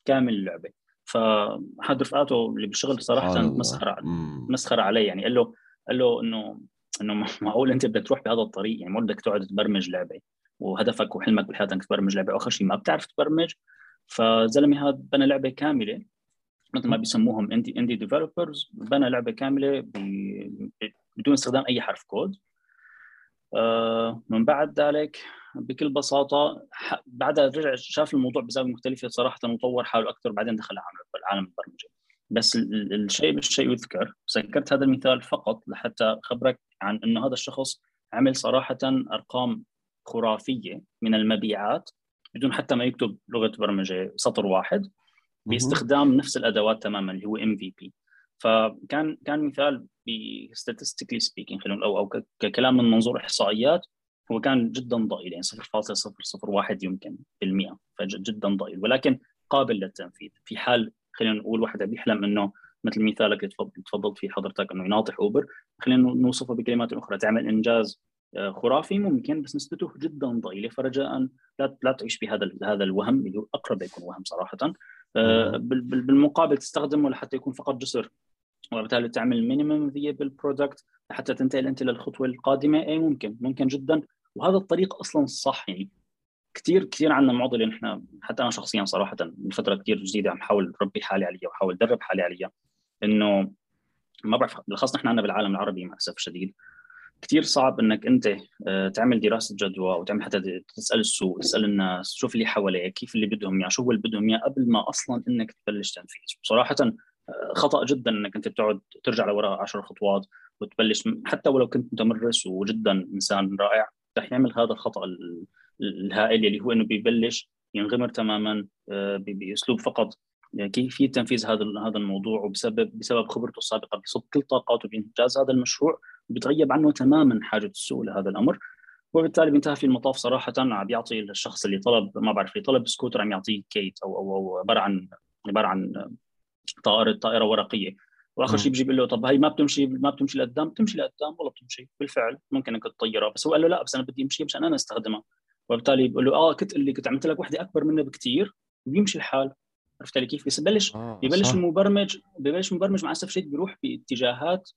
كامل اللعبة. فحد رفقاته اللي بالشغل صراحة مسخرة مسخرة عليه، يعني قال له قال له إنه إنه معقول أنت بدك تروح بهذا الطريق؟ يعني مو بدك تقعد تبرمج لعبة وهدفك وحلمك بالحياة إنك تبرمج لعبة وآخر شيء ما بتعرف تبرمج. فزلمي هذا بنى لعبة كاملة مثل ما بيسموهم إندي إندي ديفلوبرز، بنى لعبة كاملة بدون استخدام أي حرف كود. من بعد ذلك بكل بساطة بعدها رجع شاف الموضوع بزاوية مختلفة صراحة وطور حاله أكثر، بعدين دخل عالم البرمجة. بس الشيء بالشيء يذكر. ذكرت هذا المثال فقط لحتى خبرك عن أنه هذا الشخص عمل صراحة أرقام خرافية من المبيعات بدون حتى ما يكتب لغة برمجة سطر واحد باستخدام نفس الأدوات تماماً اللي هو إم في بي. فكان كان مثال ب statistically speaking خلينا أو أو ككلام من منظور إحصائيات، هو كان جداً ضئيل يعني صفر فاصلة صفر صفر واحد يمكن بالمئة، فجداً ضئيل ولكن قابل للتنفيذ في حال خلينا نقول واحد بيحلم إنه مثل مثالك اللي تفضلت فيه حضرتك إنه يناطح أوبر، خلينا نوصفه بكلمات أخرى، تعمل إنجاز خرافي ممكن بس نسبته جداً ضئيلة. فرجاءً لا لا تعيش بهذا هذا الوهم اللي هو أقرب يكون وهم صراحةً. بالمقابل تستخدمه لحتى يكون فقط جسر، وبالتالي تعمل مينيمم فيابل برودكت حتى تنتقل انت للخطوه القادمه. اي ممكن ممكن جدا، وهذا الطريق اصلا الصح. يعني كثير كثير عندنا معضله نحن، حتى انا شخصيا صراحه من فتره كثير جديده عم حاول ربي حالي عليها وحاول درب حالي عليها، انه ما بعرف بالخاصه نحن عندنا بالعالم العربي مع الاسف الشديد كثير صعب انك انت تعمل دراسه جدوى وتعمل حتى تسال السوق، تسال الناس شوف اللي حواليك كيف اللي بدهم اياه، شو هو اللي بدهم اياه قبل ما اصلا انك تبلش تنفيذ. بصراحه خطأ جدا انك انت بتقعد ترجع لوراء عشر خطوات وتبلش، حتى ولو كنت متمرس وجدا انسان رائع رح يعمل هذا الخطأ الهائل اللي هو انه بيبلش ينغمر تماما باسلوب فقط يعني كيفية تنفيذ هذا هذا الموضوع، وبسبب بسبب خبرته السابقة بصب كل طاقاته بإنجاز هذا المشروع، بتغيب عنه تماماً حاجة السوق لهذا الأمر. وبالتالي بينتهي في المطاف صراحة عم يعطي الشخص اللي طلب، ما بعرف اللي طلب سكوتر، عم يعطيه كيت أو أو أو عبارة عن عبارة عن طائرة طائرة ورقية. واخر شيء بجيب له طب هاي ما بتمشي ما بتمشي لقدام، بتمشي لقدام والله بتمشي بالفعل، ممكن انك تطيرها، بس هو قال له لا بس انا بدي امشي مشان انا استخدمها. وبالتالي بقول له اه كنت اللي كنت عملت لك وحده اكبر منها بكثير، بيمشي الحال. عرفت لي كيف؟ بس ببلش آه ببلش المبرمج ببلش المبرمج مع السف شيء بيروح باتجاهات،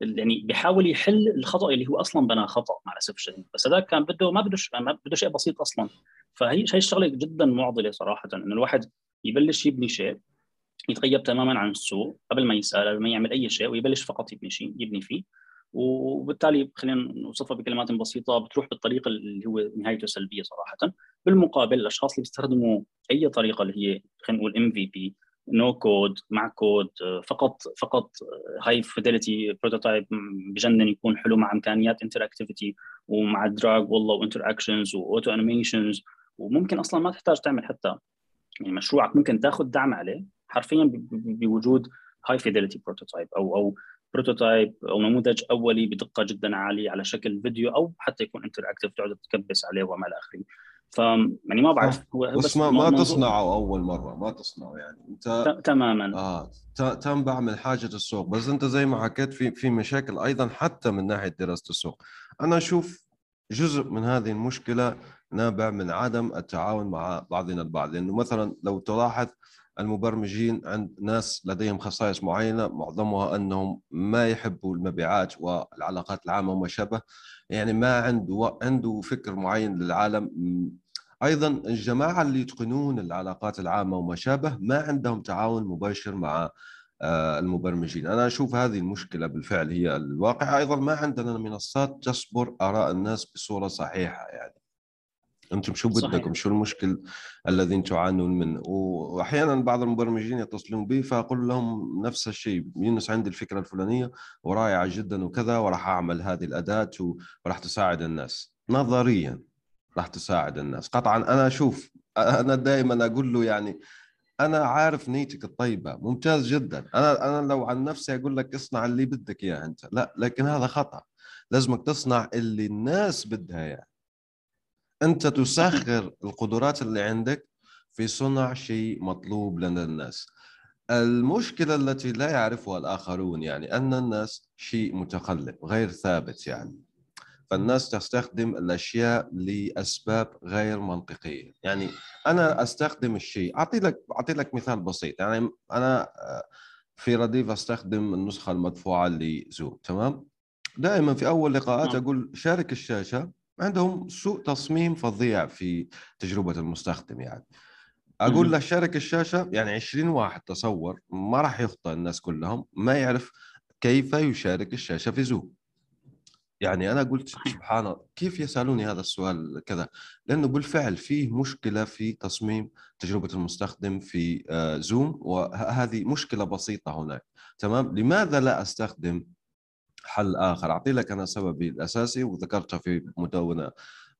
يعني بيحاول يحل الخطا اللي هو اصلا بنى خطا مع الاسف الشديد، بس هذا كان بده ما بده ما بده شيء بسيط اصلا. فهي هي الشغله جدا معضله صراحه، انه الواحد يبلش يبني شيء يتغيب تماماً عن السوق قبل ما يسأل، قبل ما يعمل أي شيء، ويبلش فقط يبني شيء يبني فيه. وبالتالي خلينا نوصفها بكلمات بسيطة، بتروح بالطريق اللي هو نهايته سلبية صراحة. بالمقابل الأشخاص اللي بيستخدموا أي طريقة اللي هي خلينا نقول إم في بي no code مع code، فقط فقط high fidelity prototype بجنن، يكون حلو مع إمكانيات interactivity ومع drag والله وinteractions وauto animations، وممكن أصلاً ما تحتاج تعمل حتى يعني مشروعك، ممكن تأخذ دعم عليه حرفيا بوجود هاي فيديليتي بروتوتايب او او بروتوتايب او نموذج اولي بدقه جدا عاليه على شكل فيديو، او حتى يكون انتراكتيف تقعد تكبس عليه وما الى اخره. ف يعني ما بعرف هو بس ما, ما تصنعه اول مره، ما تصنعه يعني انت تماما اه تنبع من حاجه السوق. بس انت زي ما حكيت في في مشاكل ايضا حتى من ناحيه دراسه السوق. انا اشوف جزء من هذه المشكله نابع من عدم التعاون مع بعضنا البعض، لانه مثلا لو تلاحظ المبرمجين عند ناس لديهم خصائص معينة، معظمها أنهم ما يحبوا المبيعات والعلاقات العامة وما شابه، يعني ما عنده عنده فكر معين للعالم. أيضا الجماعة اللي يتقنون العلاقات العامة وما شابه ما عندهم تعاون مباشر مع المبرمجين. أنا أشوف هذه المشكلة بالفعل هي الواقع. أيضا ما عندنا منصات تصبر آراء الناس بصورة صحيحة. يعني أنتم شو بدكم؟ شو المشكل الذين تعانون منه؟ وأحياناً بعض المبرمجين يتصلون بي فأقول لهم نفس الشيء، يونس عندي الفكرة الفلانية ورائعة جداً وكذا، وراح أعمل هذه الأداة وراح تساعد الناس. نظرياً راح تساعد الناس قطعاً. أنا أشوف، أنا دائماً أقول له يعني أنا عارف نيتك الطيبة ممتاز جداً، أنا أنا لو عن نفسي أقول لك اصنع اللي بدك إياه أنت، لا لكن هذا خطأ. لازمك تصنع اللي الناس بدها إياه يعني. أنت تسخر القدرات اللي عندك في صنع شيء مطلوب لدى الناس. المشكلة التي لا يعرفها الآخرون يعني أن الناس شيء متقلب غير ثابت، يعني فالناس تستخدم الأشياء لأسباب غير منطقية. يعني أنا أستخدم الشيء، أعطي لك أعطي لك مثال بسيط. يعني أنا في رديف أستخدم النسخة المدفوعة لزوم، تمام؟ دائما في أول لقاءات أقول شارك الشاشة. عندهم سوء تصميم فظيع في تجربة المستخدم. يعني أقول له شارك الشاشة، يعني عشرين واحد تصور ما راح يخطئ، الناس كلهم ما يعرف كيف يشارك الشاشة في زوم. يعني أنا قلت سبحان الله كيف يسألوني هذا السؤال كذا، لأنه بالفعل فيه مشكلة في تصميم تجربة المستخدم في زوم، وهذه مشكلة بسيطة هناك، تمام؟ لماذا لا أستخدم حل آخر؟ أعطي لك أنا سببي الأساسي وذكرتها في مدونة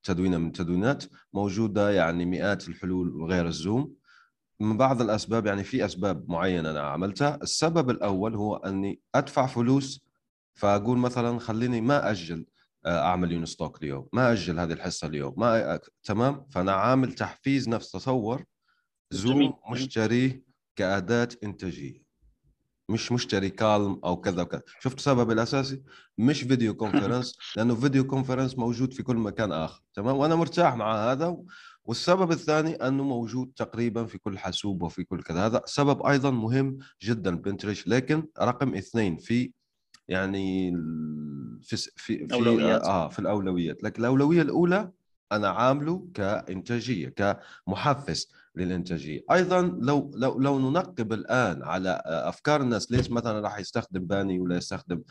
تدوينة من تدوينات، موجودة يعني مئات الحلول غير الزوم. من بعض الأسباب يعني في أسباب معينة أنا عملتها. السبب الأول هو أني أدفع فلوس، فأقول مثلا خليني ما أجل أعمل يونستوك اليوم، ما أجل هذه الحصة اليوم، ما أ... تمام. فأنا عامل تحفيز نفس تصور زوم مشتريه كأداة إنتاجية، مش مشتري كالم أو كذا وكذا. شفت السبب الأساسي؟ مش فيديو كونفرنس، لأنه فيديو كونفرنس موجود في كل مكان آخر، تمام؟ وأنا مرتاح مع هذا. والسبب الثاني أنه موجود تقريبا في كل حاسوب وفي كل كذا. هذا سبب أيضا مهم جدا بنتريش. لكن رقم اثنين في يعني في في, في آه في الأولويات. لكن الأولوية الأولى أنا عامله كإنتاجية، كمحفز للإنتاجية. أيضاً لو لو لو ننقب الآن على أفكار الناس، ليش مثلاً راح يستخدم باني ولا يستخدم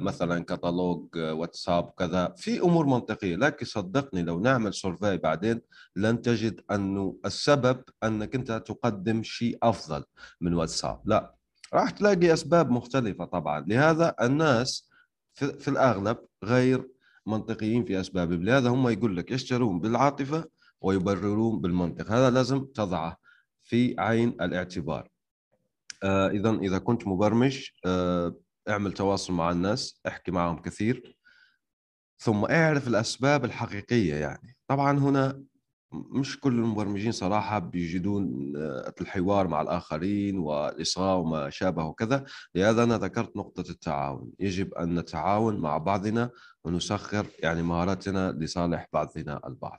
مثلاً كتالوج واتساب كذا؟ في أمور منطقية، لكن صدقني لو نعمل سورفاي بعدين لن تجد أنه السبب أنك أنت تقدم شيء أفضل من واتساب، لا، راح تلاقي أسباب مختلفة طبعاً. لهذا الناس في, في الأغلب غير منطقيين في أسبابهم. لهذا هم يقول لك يشترون بالعاطفة ويبررون بالمنطق. هذا لازم تضعه في عين الاعتبار. آه إذن إذا كنت مبرمج آه اعمل تواصل مع الناس، احكي معهم كثير، ثم اعرف الأسباب الحقيقية. يعني طبعا هنا مش كل المبرمجين صراحة بيجدون الحوار مع الآخرين والإصغاء وما شابه وكذا، لهذا أنا ذكرت نقطة التعاون. يجب أن نتعاون مع بعضنا ونسخر يعني مهاراتنا لصالح بعضنا البعض.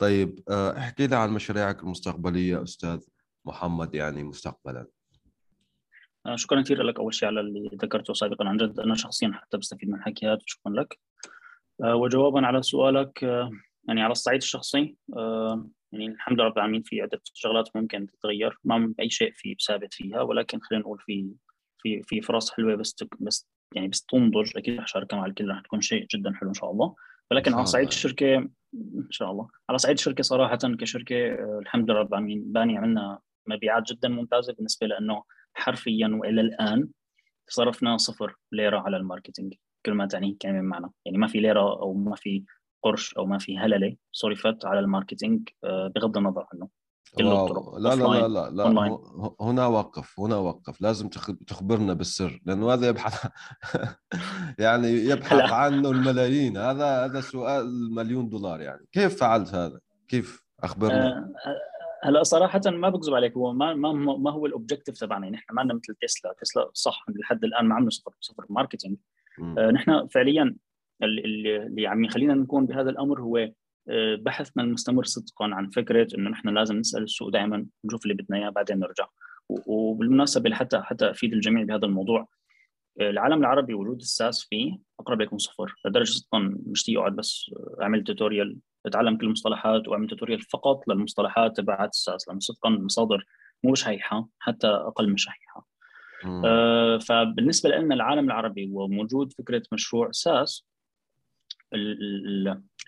طيب احكي لي عن مشاريعك المستقبلية أستاذ محمد، يعني مستقبلا. شكرا كثير لك أول شيء على اللي ذكرته سابقا، عن جد أنا شخصيا حتى بستفيد من حكيات، شكرا لك. وجوابا على سؤالك يعني على الصعيد الشخصي، يعني الحمد لله رب العالمين في عدة شغلات ممكن تتغير، ما أي شيء في ثابت فيها، ولكن خلينا نقول في في في فرص حلوة بس بس يعني بس تنضج أكيد رح شاركها مع الكل، رح تكون شيء جدا حلو إن شاء الله. ولكن على صعيد الشركة إن شاء الله، على صعيد الشركة صراحة كشركة الحمد لله رب العالمين باني عملنا مبيعات جدا ممتازة بالنسبة، لأنه حرفيا وإلى الآن صرفنا صفر ليرة على الماركتينج، كل ما تعنيه كلمة معنى، يعني ما في ليرة أو ما في قرش أو ما في هللة صرفت على الماركتينج بغض النظر عنه. لا لا لا لا, لا. هنا وقف هنا وقف لازم تخبرنا بالسر، لأنه هذا يبحث يعني يبحث عنه الملايين. هذا هذا سؤال مليون دولار، يعني كيف فعلت هذا؟ كيف أخبرنا؟ هلا صراحة ما بكذب عليك، هو ما ما ما هو الأوبجكتيف تبعنا، نحن ما عندنا مثل تسلا. تسلا صح لحد الآن ما عملنا صفر صفر ماركتينج. نحن فعلياً اللي عم يخلينا نكون بهذا الأمر هو بحثنا المستمر صدقاً عن فكرة إنه نحن لازم نسأل السوق دائماً، نشوف اللي بدنا إياه بعدين نرجع. وبالمناسبة حتى حتى أفيد الجميع بهذا الموضوع، العالم العربي وجود الساس فيه أقرب ليكون صفر، لدرجة صدقاً مشتي أقعد بس أعمل توتوريال أتعلم كل المصطلحات وأعمل توتوريال فقط للمصطلحات تبعت الساس، لأن صدقاً مصادر مو شحيحة حتى أقل من شحيحة. فبالنسبة لأن العالم العربي وموجود فكرة مشروع ساس،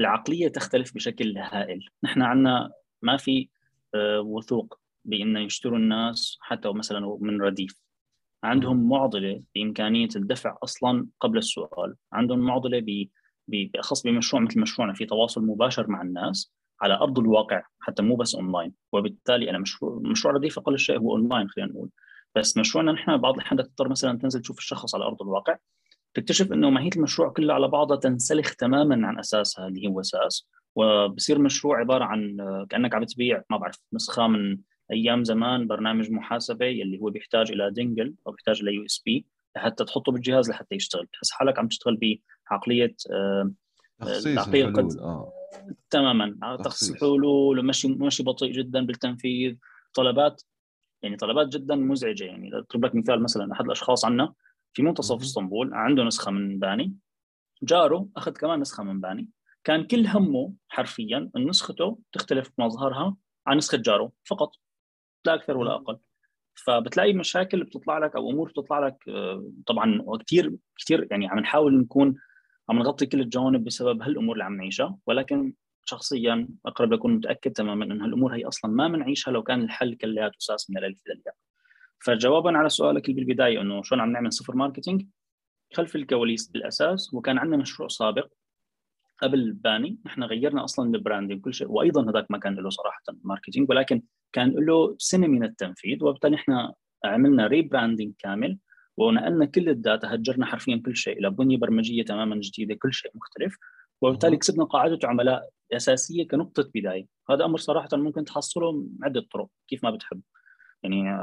العقلية تختلف بشكل هائل. نحن عنا ما في وثوق بأن يشتروا الناس حتى مثلا من رديف، عندهم معضلة بإمكانية الدفع أصلا قبل السؤال، عندهم معضلة بخاص بمشروع مثل مشروعنا في تواصل مباشر مع الناس على أرض الواقع حتى مو بس أونلاين. وبالتالي أنا مشروع مشروع رديف أقل شيء هو أونلاين خلينا نقول، بس مشروعنا نحن بعض الأحيان تضطر مثلا تنزل تشوف الشخص على أرض الواقع، تكتشف أنه ماهية المشروع كله على بعضها تنسلخ تماماً عن أساسها اللي هو أساس، وبصير مشروع عبارة عن كأنك عم تبيع ما بعرف نسخة من أيام زمان برنامج محاسبة اللي هو بيحتاج إلى دينجل أو بيحتاج إلى يو اس بي لحتى تحطه بالجهاز لحتى يشتغل. تحس حالك عم تشتغل بعقلية تخصيص الحلول. آه. تماماً تخصيص الحلول ومشي مشي بطيء جداً بالتنفيذ، طلبات يعني طلبات جداً مزعجة. يعني أضرب لك مثال، مثلاً أحد الأشخاص عنا في منتصف اسطنبول عنده نسخة من باني، جاره أخذ كمان نسخة من باني، كان كل همه حرفياً أن نسخته تختلف مظهرها عن نسخة جاره فقط، لا أكثر ولا أقل. فبتلاقي مشاكل بتطلع لك أو أمور بتطلع لك طبعاً كتير كتير، يعني عم نحاول نكون عم نغطي كل الجوانب بسبب هالأمور اللي عم نعيشها. ولكن شخصياً أقرب لأكون متأكد تماماً أن هالأمور هي أصلاً ما منعيشها لو كان الحل كلها أساس من الألف إلى الياء. فجواباً على سؤالك بالبداية أنه شلون عم نعمل صفر ماركتينج، خلف الكواليس بالأساس. وكان عندنا مشروع سابق قبل باني، نحن غيرنا أصلاً البراندين كل شيء، وأيضاً هذاك ما كان له صراحة ماركتينج، ولكن كان له سنة من التنفيذ. وبالتالي نحن عملنا ريبراندينج كامل ونقلنا كل الداتا، هجرنا حرفياً كل شيء إلى بنية برمجية تماماً جديدة، كل شيء مختلف، وبالتالي كسبنا قاعدة عملاء أساسية كنقطة بداية. هذا أمر صراحة ممكن تحصله من عدة طرق كيف ما بتحب، يعني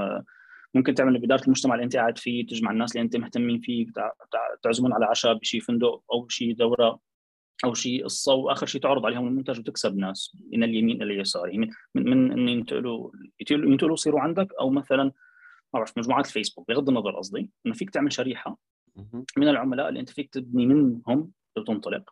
ممكن تعمل بإدارة المجتمع اللي أنت قاعد فيه، تجمع الناس اللي أنت مهتمين فيه، تعزمون على عشاء بشي فندق أو شي دورة أو شي قصة، وآخر شي تعرض عليهم المنتج وتكسب ناس من اليمين إلى اليسار، من من إن ينتقلوا ينتقلوا يصيروا عندك، أو مثلا ما بعرف مجموعات الفيسبوك بغض النظر. قصدي إنه فيك تعمل شريحة من العملاء اللي أنت فيك تبني منهم وتنطلق.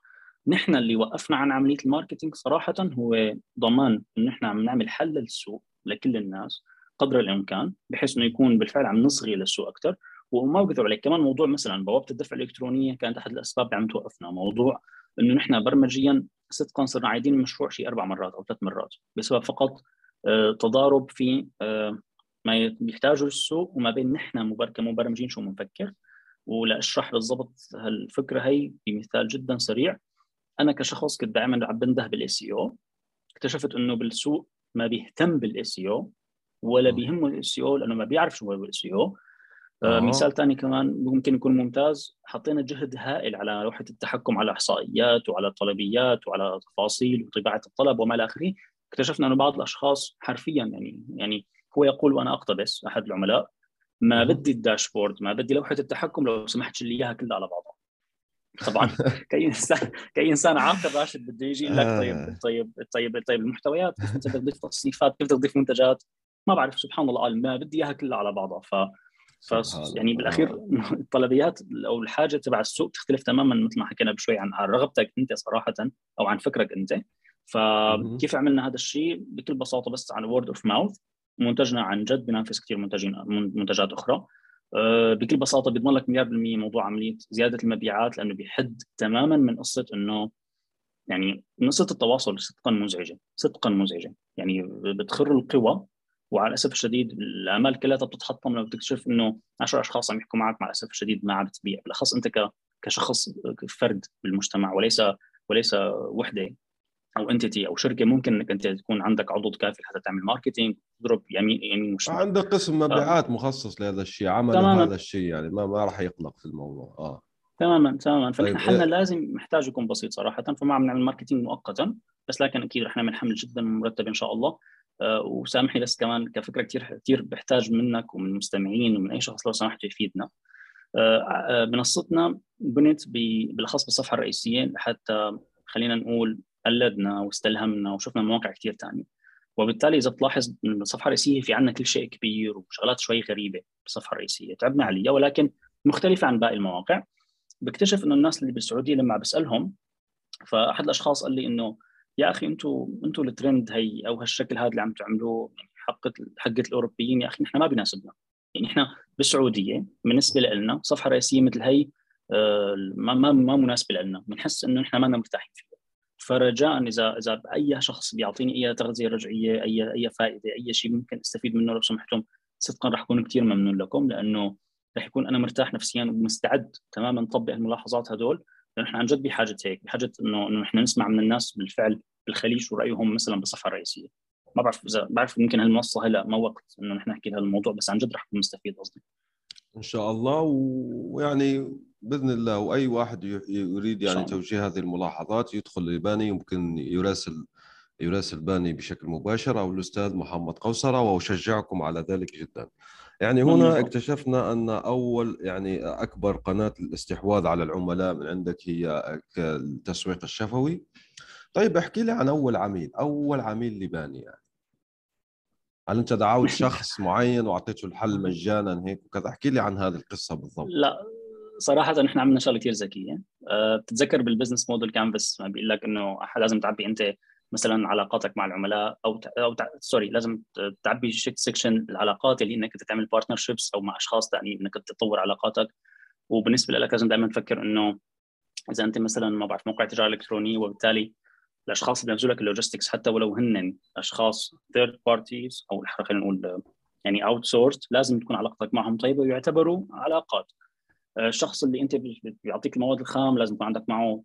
نحن اللي وقفنا عن عملية الماركتينج صراحة هو ضمان إن نحن عم نعمل حل للسوق لكل الناس قدر الإمكان، بحيث إنه يكون بالفعل عم نصغي للسوق أكتر. وما بكذب عليك كمان موضوع مثلاً بوابة الدفع الإلكترونية كانت أحد الأسباب اللي عم توقفنا، موضوع إنه نحن برمجياً صدقاً صرنا عايدين المشروع شيء أربع مرات أو ثلاث مرات بسبب فقط آه تضارب في آه ما يحتاجه السوق وما بين نحن مباركة مبرمجين شو منفكر. ولأشرح بالضبط هالفكرة هاي بمثال جداً سريع، أنا كشخص كنت دائماً عم بنده بالإس إي أو، اكتشفت إنه بالسوق ما بيهتم بالإس إي أو ولا بيهمه الاس او لانه ما بيعرف شو هو الاس او. آه. مثال ثاني كمان ممكن يكون ممتاز، حطينا جهد هائل على لوحة التحكم على إحصائيات وعلى طلبيات وعلى تفاصيل وطباعة الطلب وما إلى آخره، اكتشفنا أنه بعض الأشخاص حرفياً يعني يعني هو يقول وأنا أقتبس أحد العملاء، ما بدي الداشبورد، ما بدي لوحة التحكم، لو سمحت شيل لي إياها كلها على بعضها. طبعاً كأي إنسان كأي إنسان عاقل راشد بده يجي لك طيب طيب طيب طيب المحتويات، كيف بدك تضيف تصنيفات، كيف بدك تضيف منتجات، ما بعرف سبحان الله قال ما بدي إياها كلها على بعضها. ف فس يعني بالأخير الطلبيات أو الحاجة تبع السوق تختلف تماماً مثل ما حكينا بشوي عن رغبتك أنت صراحةً أو عن فكرك أنت. فكيف عملنا هذا الشيء؟ بكل بساطة بس عن word of mouth، منتجنا عن جد بينافس كتير منتجين منتجات أخرى. بكل بساطة بيضمن لك مليار بالمية موضوع عملية زيادة المبيعات، لأنه بيحد تماماً من قصة إنه يعني قصة التواصل صدقاً مزعجة صدقاً مزعجة يعني بتخر القوى. وعلى الأسف الشديد الأعمال كلها بتتحطم لو بتكتشف إنه عشر أشخاص عم يحكوا معك، مع الأسف الشديد ما عم تبيع، بالأخص أنت كشخص فرد بالمجتمع وليس وليس وحدة أو أنتيتي أو شركة ممكن إنك أنت تكون عندك عضو كافي حتى تعمل ماركتينج تضرب يمين يمين وشمال. عندك قسم مبيعات مخصص لهذا الشيء، عمل هذا الشيء يعني ما ما راح يقلق في الموضوع. آه تماماً تماماً. فنحن طيب حلنا إيه؟ لازم محتاج يكون بسيط صراحةً، فما عم نعمل ماركتينج مؤقتاً بس، لكن أكيد رح نعمل حمل جداً مرتب إن شاء الله. وسامحني بس كمان كفكرة كتير كتير بحتاج منك ومن المستمعين ومن أي شخص لو سمحت يفيدنا. منصتنا بنت بالخاص بالصفحة الرئيسية، حتى خلينا نقول قلدنا واستلهمنا وشفنا مواقع كتير تانية، وبالتالي إذا بتلاحظ بالصفحة الرئيسية في عنا كل شيء كبير وشغلات شوي غريبة بالصفحة الرئيسية تعبنا عليها ولكن مختلفة عن باقي المواقع. بكتشف إنه الناس اللي بالسعودية لما بسألهم، فأحد الأشخاص قال لي إنه يا اخي انتوا انتوا الترند هي او هالشكل هذا اللي عم تعملوه يعني حقه حقه الاوروبيين، يا اخي نحن ما بيناسبنا. يعني احنا بالسعوديه بالنسبه لنا صفحه رئيسيه مثل هي ما ما ما مناسبه لنا، بنحس انه نحن ما لنا مرتاحين فيها. فرجاء اذا اذا اي شخص بيعطيني اي تغذيه رجعيه اي اي فائده اي شيء ممكن استفيد منه لو سمحتم، صدقا رح اكون كثير ممنون لكم، لانه رح يكون انا مرتاح نفسيا ومستعد تماما نطبق الملاحظات هذول، لأن احنا عن جد بحاجه هيك، بحاجه انه انه احنا نسمع من الناس بالفعل بالخليج ورأيهم مثلا بالصفحه الرئيسيه. ما بعرف اذا بعرف يمكن هالمنصه هلا ما وقت انه نحن نحكي هذا الموضوع، بس عن جد رح يكون مستفيد قصدي ان شاء الله، ويعني باذن الله واي واحد يريد يعني توجيه هذه الملاحظات يدخل لباني، يمكن يراسل يراسل باني بشكل مباشر او الاستاذ محمد قوسرى، واشجعكم على ذلك جدا. يعني هنا اكتشفنا أن أول يعني أكبر قناة الاستحواذ على العملاء من عندك هي التسويق الشفوي. طيب احكي لي عن أول عميل، أول عميل لباني، يعني هل أنت دعوت شخص معين وعطيته الحل مجانا هيك وكذا؟ احكي لي عن هذه القصة بالضبط. لا صراحة نحن عملنا شغلة كتير ذكية. أه بتتذكر بالبزنس موديل كانفاس ما بيقول لك إنه لازم تعبي أنت مثلا علاقاتك مع العملاء او ت... او ت... سوري لازم تعبي سيكشن العلاقات اللي انك تعمل بارتنرشيبس او مع اشخاص ثانيين، يعني انك تطور علاقاتك. وبالنسبه لك لازم دائما تفكر انه اذا انت مثلا ما بعرف موقع تجاره الكترونيه، وبالتالي الاشخاص اللي بينزلوا لك اللوجيستكس حتى ولو هن اشخاص ثيرد بارتيز او خلينا نقول يعني اوت سورس، لازم تكون علاقتك معهم طيبه ويعتبروا علاقات. الشخص اللي انت بيعطيك المواد الخام لازم يكون عندك معه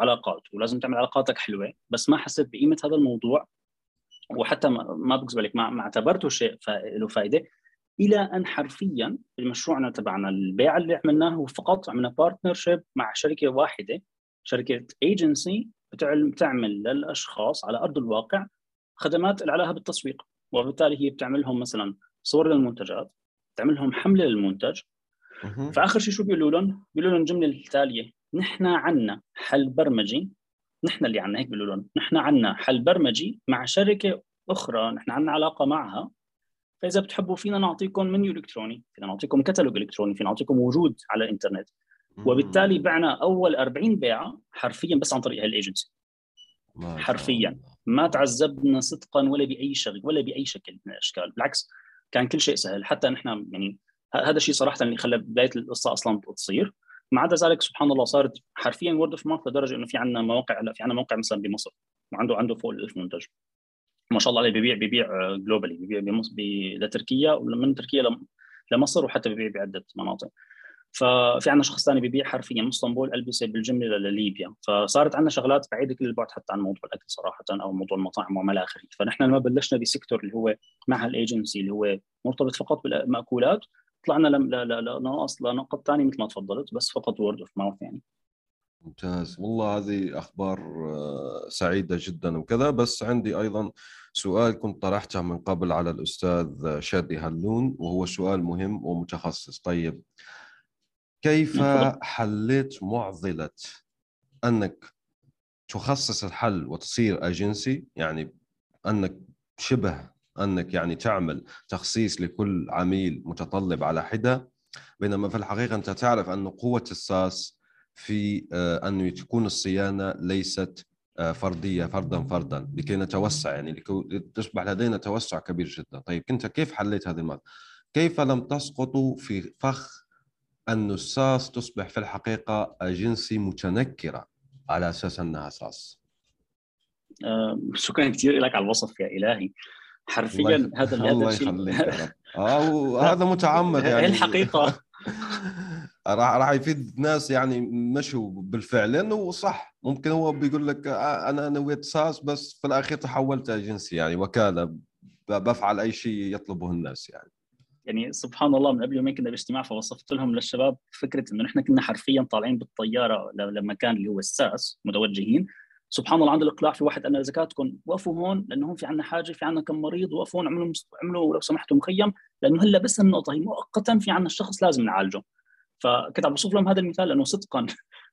علاقات، ولازم تعمل علاقاتك حلوه. بس ما حسيت بقيمه هذا الموضوع، وحتى ما بكذب عليك ما اعتبرته شيء له فائده، الى ان حرفيا بمشروعنا تبعنا البيع اللي عملناه هو فقط عملنا بارتنرشيب مع شركه واحده، شركه ايجنسي بتعمل للاشخاص على ارض الواقع خدمات اللي عليها بالتسويق، وبالتالي هي بتعمل لهم مثلا صور للمنتجات، بتعمل لهم حمله للمنتج. فآخر شيء شو بيقولوا لهم؟ بيقولوا لهم الجملة التالية: نحن عنا حل برمجي، نحن اللي عنا هيك بيقولوا لهم، نحن عنا حل برمجي مع شركة أخرى نحن عنا علاقة معها، فإذا بتحبوا فينا نعطيكم منيو إلكتروني، فينا نعطيكم كتالوج إلكتروني، فينا نعطيكم وجود على الإنترنت. وبالتالي بعنا أول أربعين بيعة حرفياً بس عن طريق هالإيجنسي، حرفياً ما تعذبنا صدقاً ولا بأي شغل ولا بأي شكل من الأشكال، بالعكس كان كل شيء سهل. حتى نحن يعني هذا الشيء صراحة اللي خلى بداية القصة أصلاً تصير. ما عدا ذلك سبحان الله صارت حرفياً وورد أوف ماوث، لدرجة إنه في عنا مواقع لا في عنا موقع مثلاً بمصر وعنده عنده فوق الألف منتج ما شاء الله عليه، بيبيع بيبيع جلوبالي، بيبيع بمصر لتركيا ومن تركيا لمصر، وحتى بيبيع بعدة مناطق. ففي عنا شخص ثاني ببيع حرفيا من اسطنبول ألبسة بالجملة لليبيا، فصارت عنا شغلات بعيدة كل البعد حتى عن موضوع الأكل صراحة أو موضوع المطاعم وما إلى آخره. فنحن لما بلشنا بسيكتور اللي هو مع الأيجنسي اللي هو مرتبط فقط بالمأكولات طلعنا لم لا لا لا ناقص لا نقطة ثانية مثل ما تفضلت، بس فقط وورد أوف ماوث يعني. ممتاز، والله هذه أخبار سعيدة جدا وكذا. بس عندي أيضا سؤال كنت طرحته من قبل على الأستاذ شادي هلون وهو سؤال مهم ومتخصص. طيب كيف حليت معضلة أنك تخصص الحل وتصير أجنسي، يعني أنك شبه أنك يعني تعمل تخصيص لكل عميل متطلب على حدة، بينما في الحقيقة أنت تعرف أن قوة الساس في أن تكون الصيانة ليست فردية فردا فردا لكي نتوسع، يعني لكي تصبح لدينا توسع كبير جدا. طيب أنت كيف حليت هذه المعضلة؟ كيف لم تسقطوا في فخ أن الساس تصبح في الحقيقة أجنسي متنكرة على أساس أنها ساس؟ أه شكرا كثير لك على الوصف يا إلهي، حرفيا هذا هذا الشيء أو هذا متعمد يعني الحقيقة راح راح يفيد ناس يعني مشوا بالفعل، لأنه صح ممكن هو بيقول لك أنا نويت ساس بس في الأخير تحولت أجنسي، يعني وكالة بفعل أي شيء يطلبه الناس يعني. يعني سبحان الله من قبل يومين كنا باجتماع فوصفت لهم للشباب فكرة إنه نحن كنا حرفياً طالعين بالطيارة لما كان اللي هو الساس متوجهين، سبحان الله عند الإقلاع في واحد أنا زكاتكم وقفوا هون لأنه هم في عنا حاجة، في عنا كم مريض، وقفوا هون عملوا عملوا لو سمحتوا مخيم لأنه هلا بس النقطة هي مؤقتاً في عنا الشخص لازم نعالجه. فكنت عم بوصف لهم هذا المثال لأنه صدقاً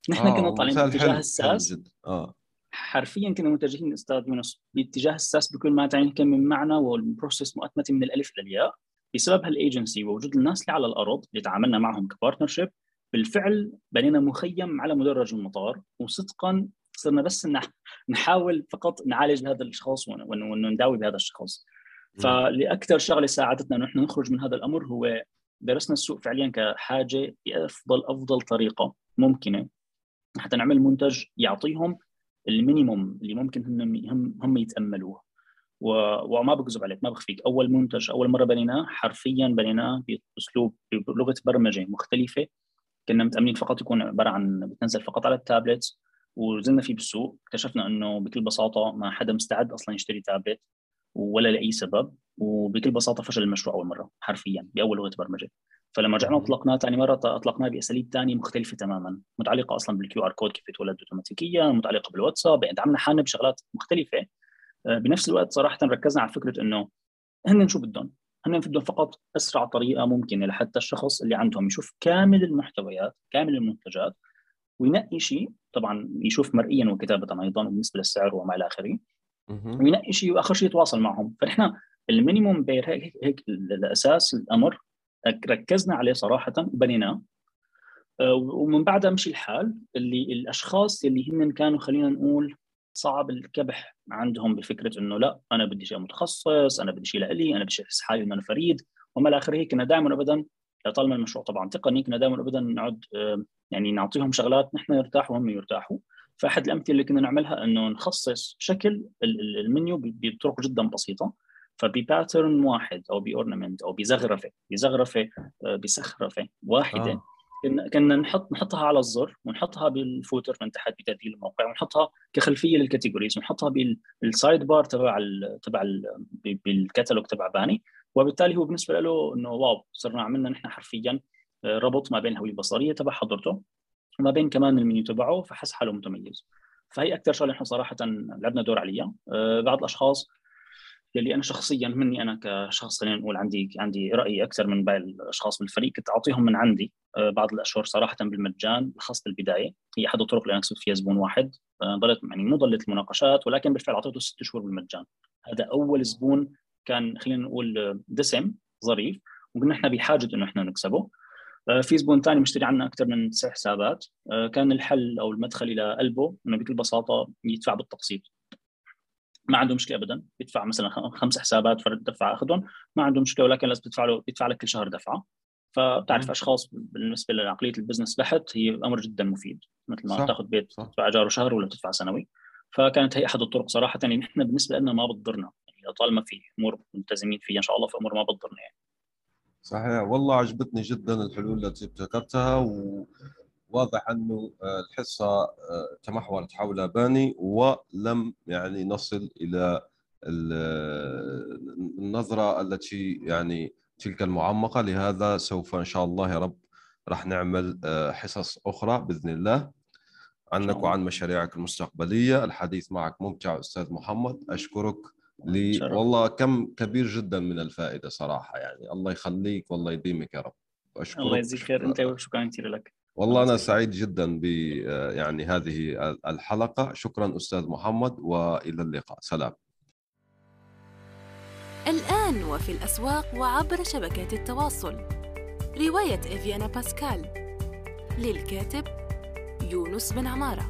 نحن آه كنا طالعين باتجاه الساس آه. حرفياً كنا متجهين أستاذ يونس باتجاه الساس بكل ما تعنيه كم من معنى، والبروسيس مؤتمتة من الألف للياء. بسبب هالايجنسي ووجود الناس اللي على الارض اللي تعاملنا معهم كبارتنرشيب بالفعل بنينا مخيم على مدرج المطار، وصدقا صرنا بس نحاول فقط نعالج هذا الشخص ونداوي بهذا الشخص. فلأكثر شغله ساعدتنا نحن نخرج من هذا الامر هو درسنا السوق فعليا كحاجه بافضل افضل طريقه ممكنه حتى نعمل منتج يعطيهم المينيموم اللي ممكن هم هم يتاملوه. وما بكذب عليك ما بخفيك، أول منتج أول مرة بنيناه حرفياً بنيناه بأسلوب بلغة برمجة مختلفة، كنا متأملين فقط يكون عبارة عن بتنزل فقط على التابلت، وزلنا فيه بالسوق اكتشفنا أنه بكل بساطة ما حدا مستعد أصلاً يشتري تابلت ولا لأي سبب، وبكل بساطة فشل المشروع أول مرة حرفياً بأول لغة برمجة. فلما رجعنا أطلقناه ثاني مرة أطلقناه بأساليب تانية مختلفة تماماً، متعلقة أصلاً بالكيو آر كود كيف يتولد أوتوماتيكياً، متعلقة بالواتساب، دعمنا حالنا بشغلات مختلفة. بنفس الوقت صراحة ركزنا على فكرة إنه هن شو بدهم، هن بدهم فقط أسرع طريقة ممكنة لحتى الشخص اللي عندهم يشوف كامل المحتويات كامل المنتجات وينقي شيء، طبعا يشوف مرئيا وكتابة أيضا بالنسبة للسعر وما إلى آخره، وينقي شيء وآخر شيء يتواصل معهم. فنحن المينيموم بير هيك هيك الأساس الأمر ركزنا عليه صراحة وبنيناه، ومن بعدها مشي الحال. اللي الأشخاص اللي هن كانوا خلينا نقول صعب الكبح عندهم بفكرة إنه لا أنا بدي شيء متخصص، أنا بدي شيء لألي، أنا بدي شيء أحس حالي إن أنا فريد وما إلى آخره، كنا دائما أبدا طالما المشروع طبعا تقني كنا دائما أبدا نعد يعني نعطيهم شغلات نحن نرتاح وهم يرتاحوا. فأحد الأمثلة اللي كنا نعملها إنه نخصص شكل المنيو بطرق جدا بسيطة، فبباترن واحد أو بأورنمنت أو بزغرفة بزغرفة بزخرفة واحدة آه. كنا نحط نحطها على الزر ونحطها بالفوتر من تحت بتعديل الموقع، ونحطها كخلفيه للكاتيجوريز، ونحطها بالسايد بار تبع ال تبع ال بالكتالوج تبع باني. وبالتالي هو بالنسبه له انه واو صرنا عملنا نحن حرفيا ربط ما بين الهويه البصريه تبع حضرته وما بين كمان المنيو تبعه، فحس حاله متميز. فهي اكثر شغله نحن صراحه لعبنا دور عليها. بعض الاشخاص اللي أنا شخصياً مني أنا كشخص خلينا نقول عندي عندي رأي أكثر من باقي الأشخاص بالفريق، كنت أعطيهم من عندي بعض الأشهر صراحةً بالمجان خاصة البداية، هي أحد الطرق اللي أنا كسبت فيها زبون واحد، ضلت يعني مو ضلت المناقشات ولكن بالفعل أعطيته ست شهور بالمجان. هذا أول زبون كان خلينا نقول دسم ظريف وكنا إحنا بحاجة إنه إحنا نكسبه. في زبون ثاني مشتري عنا أكثر من تسع حسابات، كان الحل أو المدخل إلى قلبه إنه بكل بساطة يدفع بالتقسيط، ما عنده مشكله ابدا، بيدفع مثلا خمس حسابات فرد دفعه اخذهم ما عنده مشكله، ولكن لازم تدفع له بيدفع لك كل شهر دفعه. فبتعرف اشخاص بالنسبه لعقليه البزنس بحت هي امر جدا مفيد، مثل ما تاخذ بيت تدفع اجاره شهر ولا تدفع سنوي. فكانت هي احد الطرق صراحه اللي يعني نحن بالنسبه لنا ما بتضرنا، يعني طالما في امور ملتزمين فيها ان شاء الله فامور ما بتضرنا يعني. صحيح. والله عجبتني جدا الحلول التي ابتكرتها، وواضح انه الحصه تمحورت حول باني، ولم يعني نصل الى النظره التي يعني تلك المعمقه. لهذا سوف ان شاء الله يا رب راح نعمل حصص اخرى باذن الله عنك وعن مشاريعك المستقبليه. الحديث معك ممتع استاذ محمد، اشكرك لي والله كم كبير جدا من الفائدة صراحة، يعني الله يخليك والله يديمك يا رب. أشكرك. الله يجزيك خير أنت، وشكرا كثير لك. والله أنا سعيد جدا ب يعني هذه الحلقة. شكرا أستاذ محمد، وإلى اللقاء. سلام. الآن وفي الأسواق وعبر شبكات التواصل، رواية إيفيانا باسكال للكاتب يونس بن عمارة.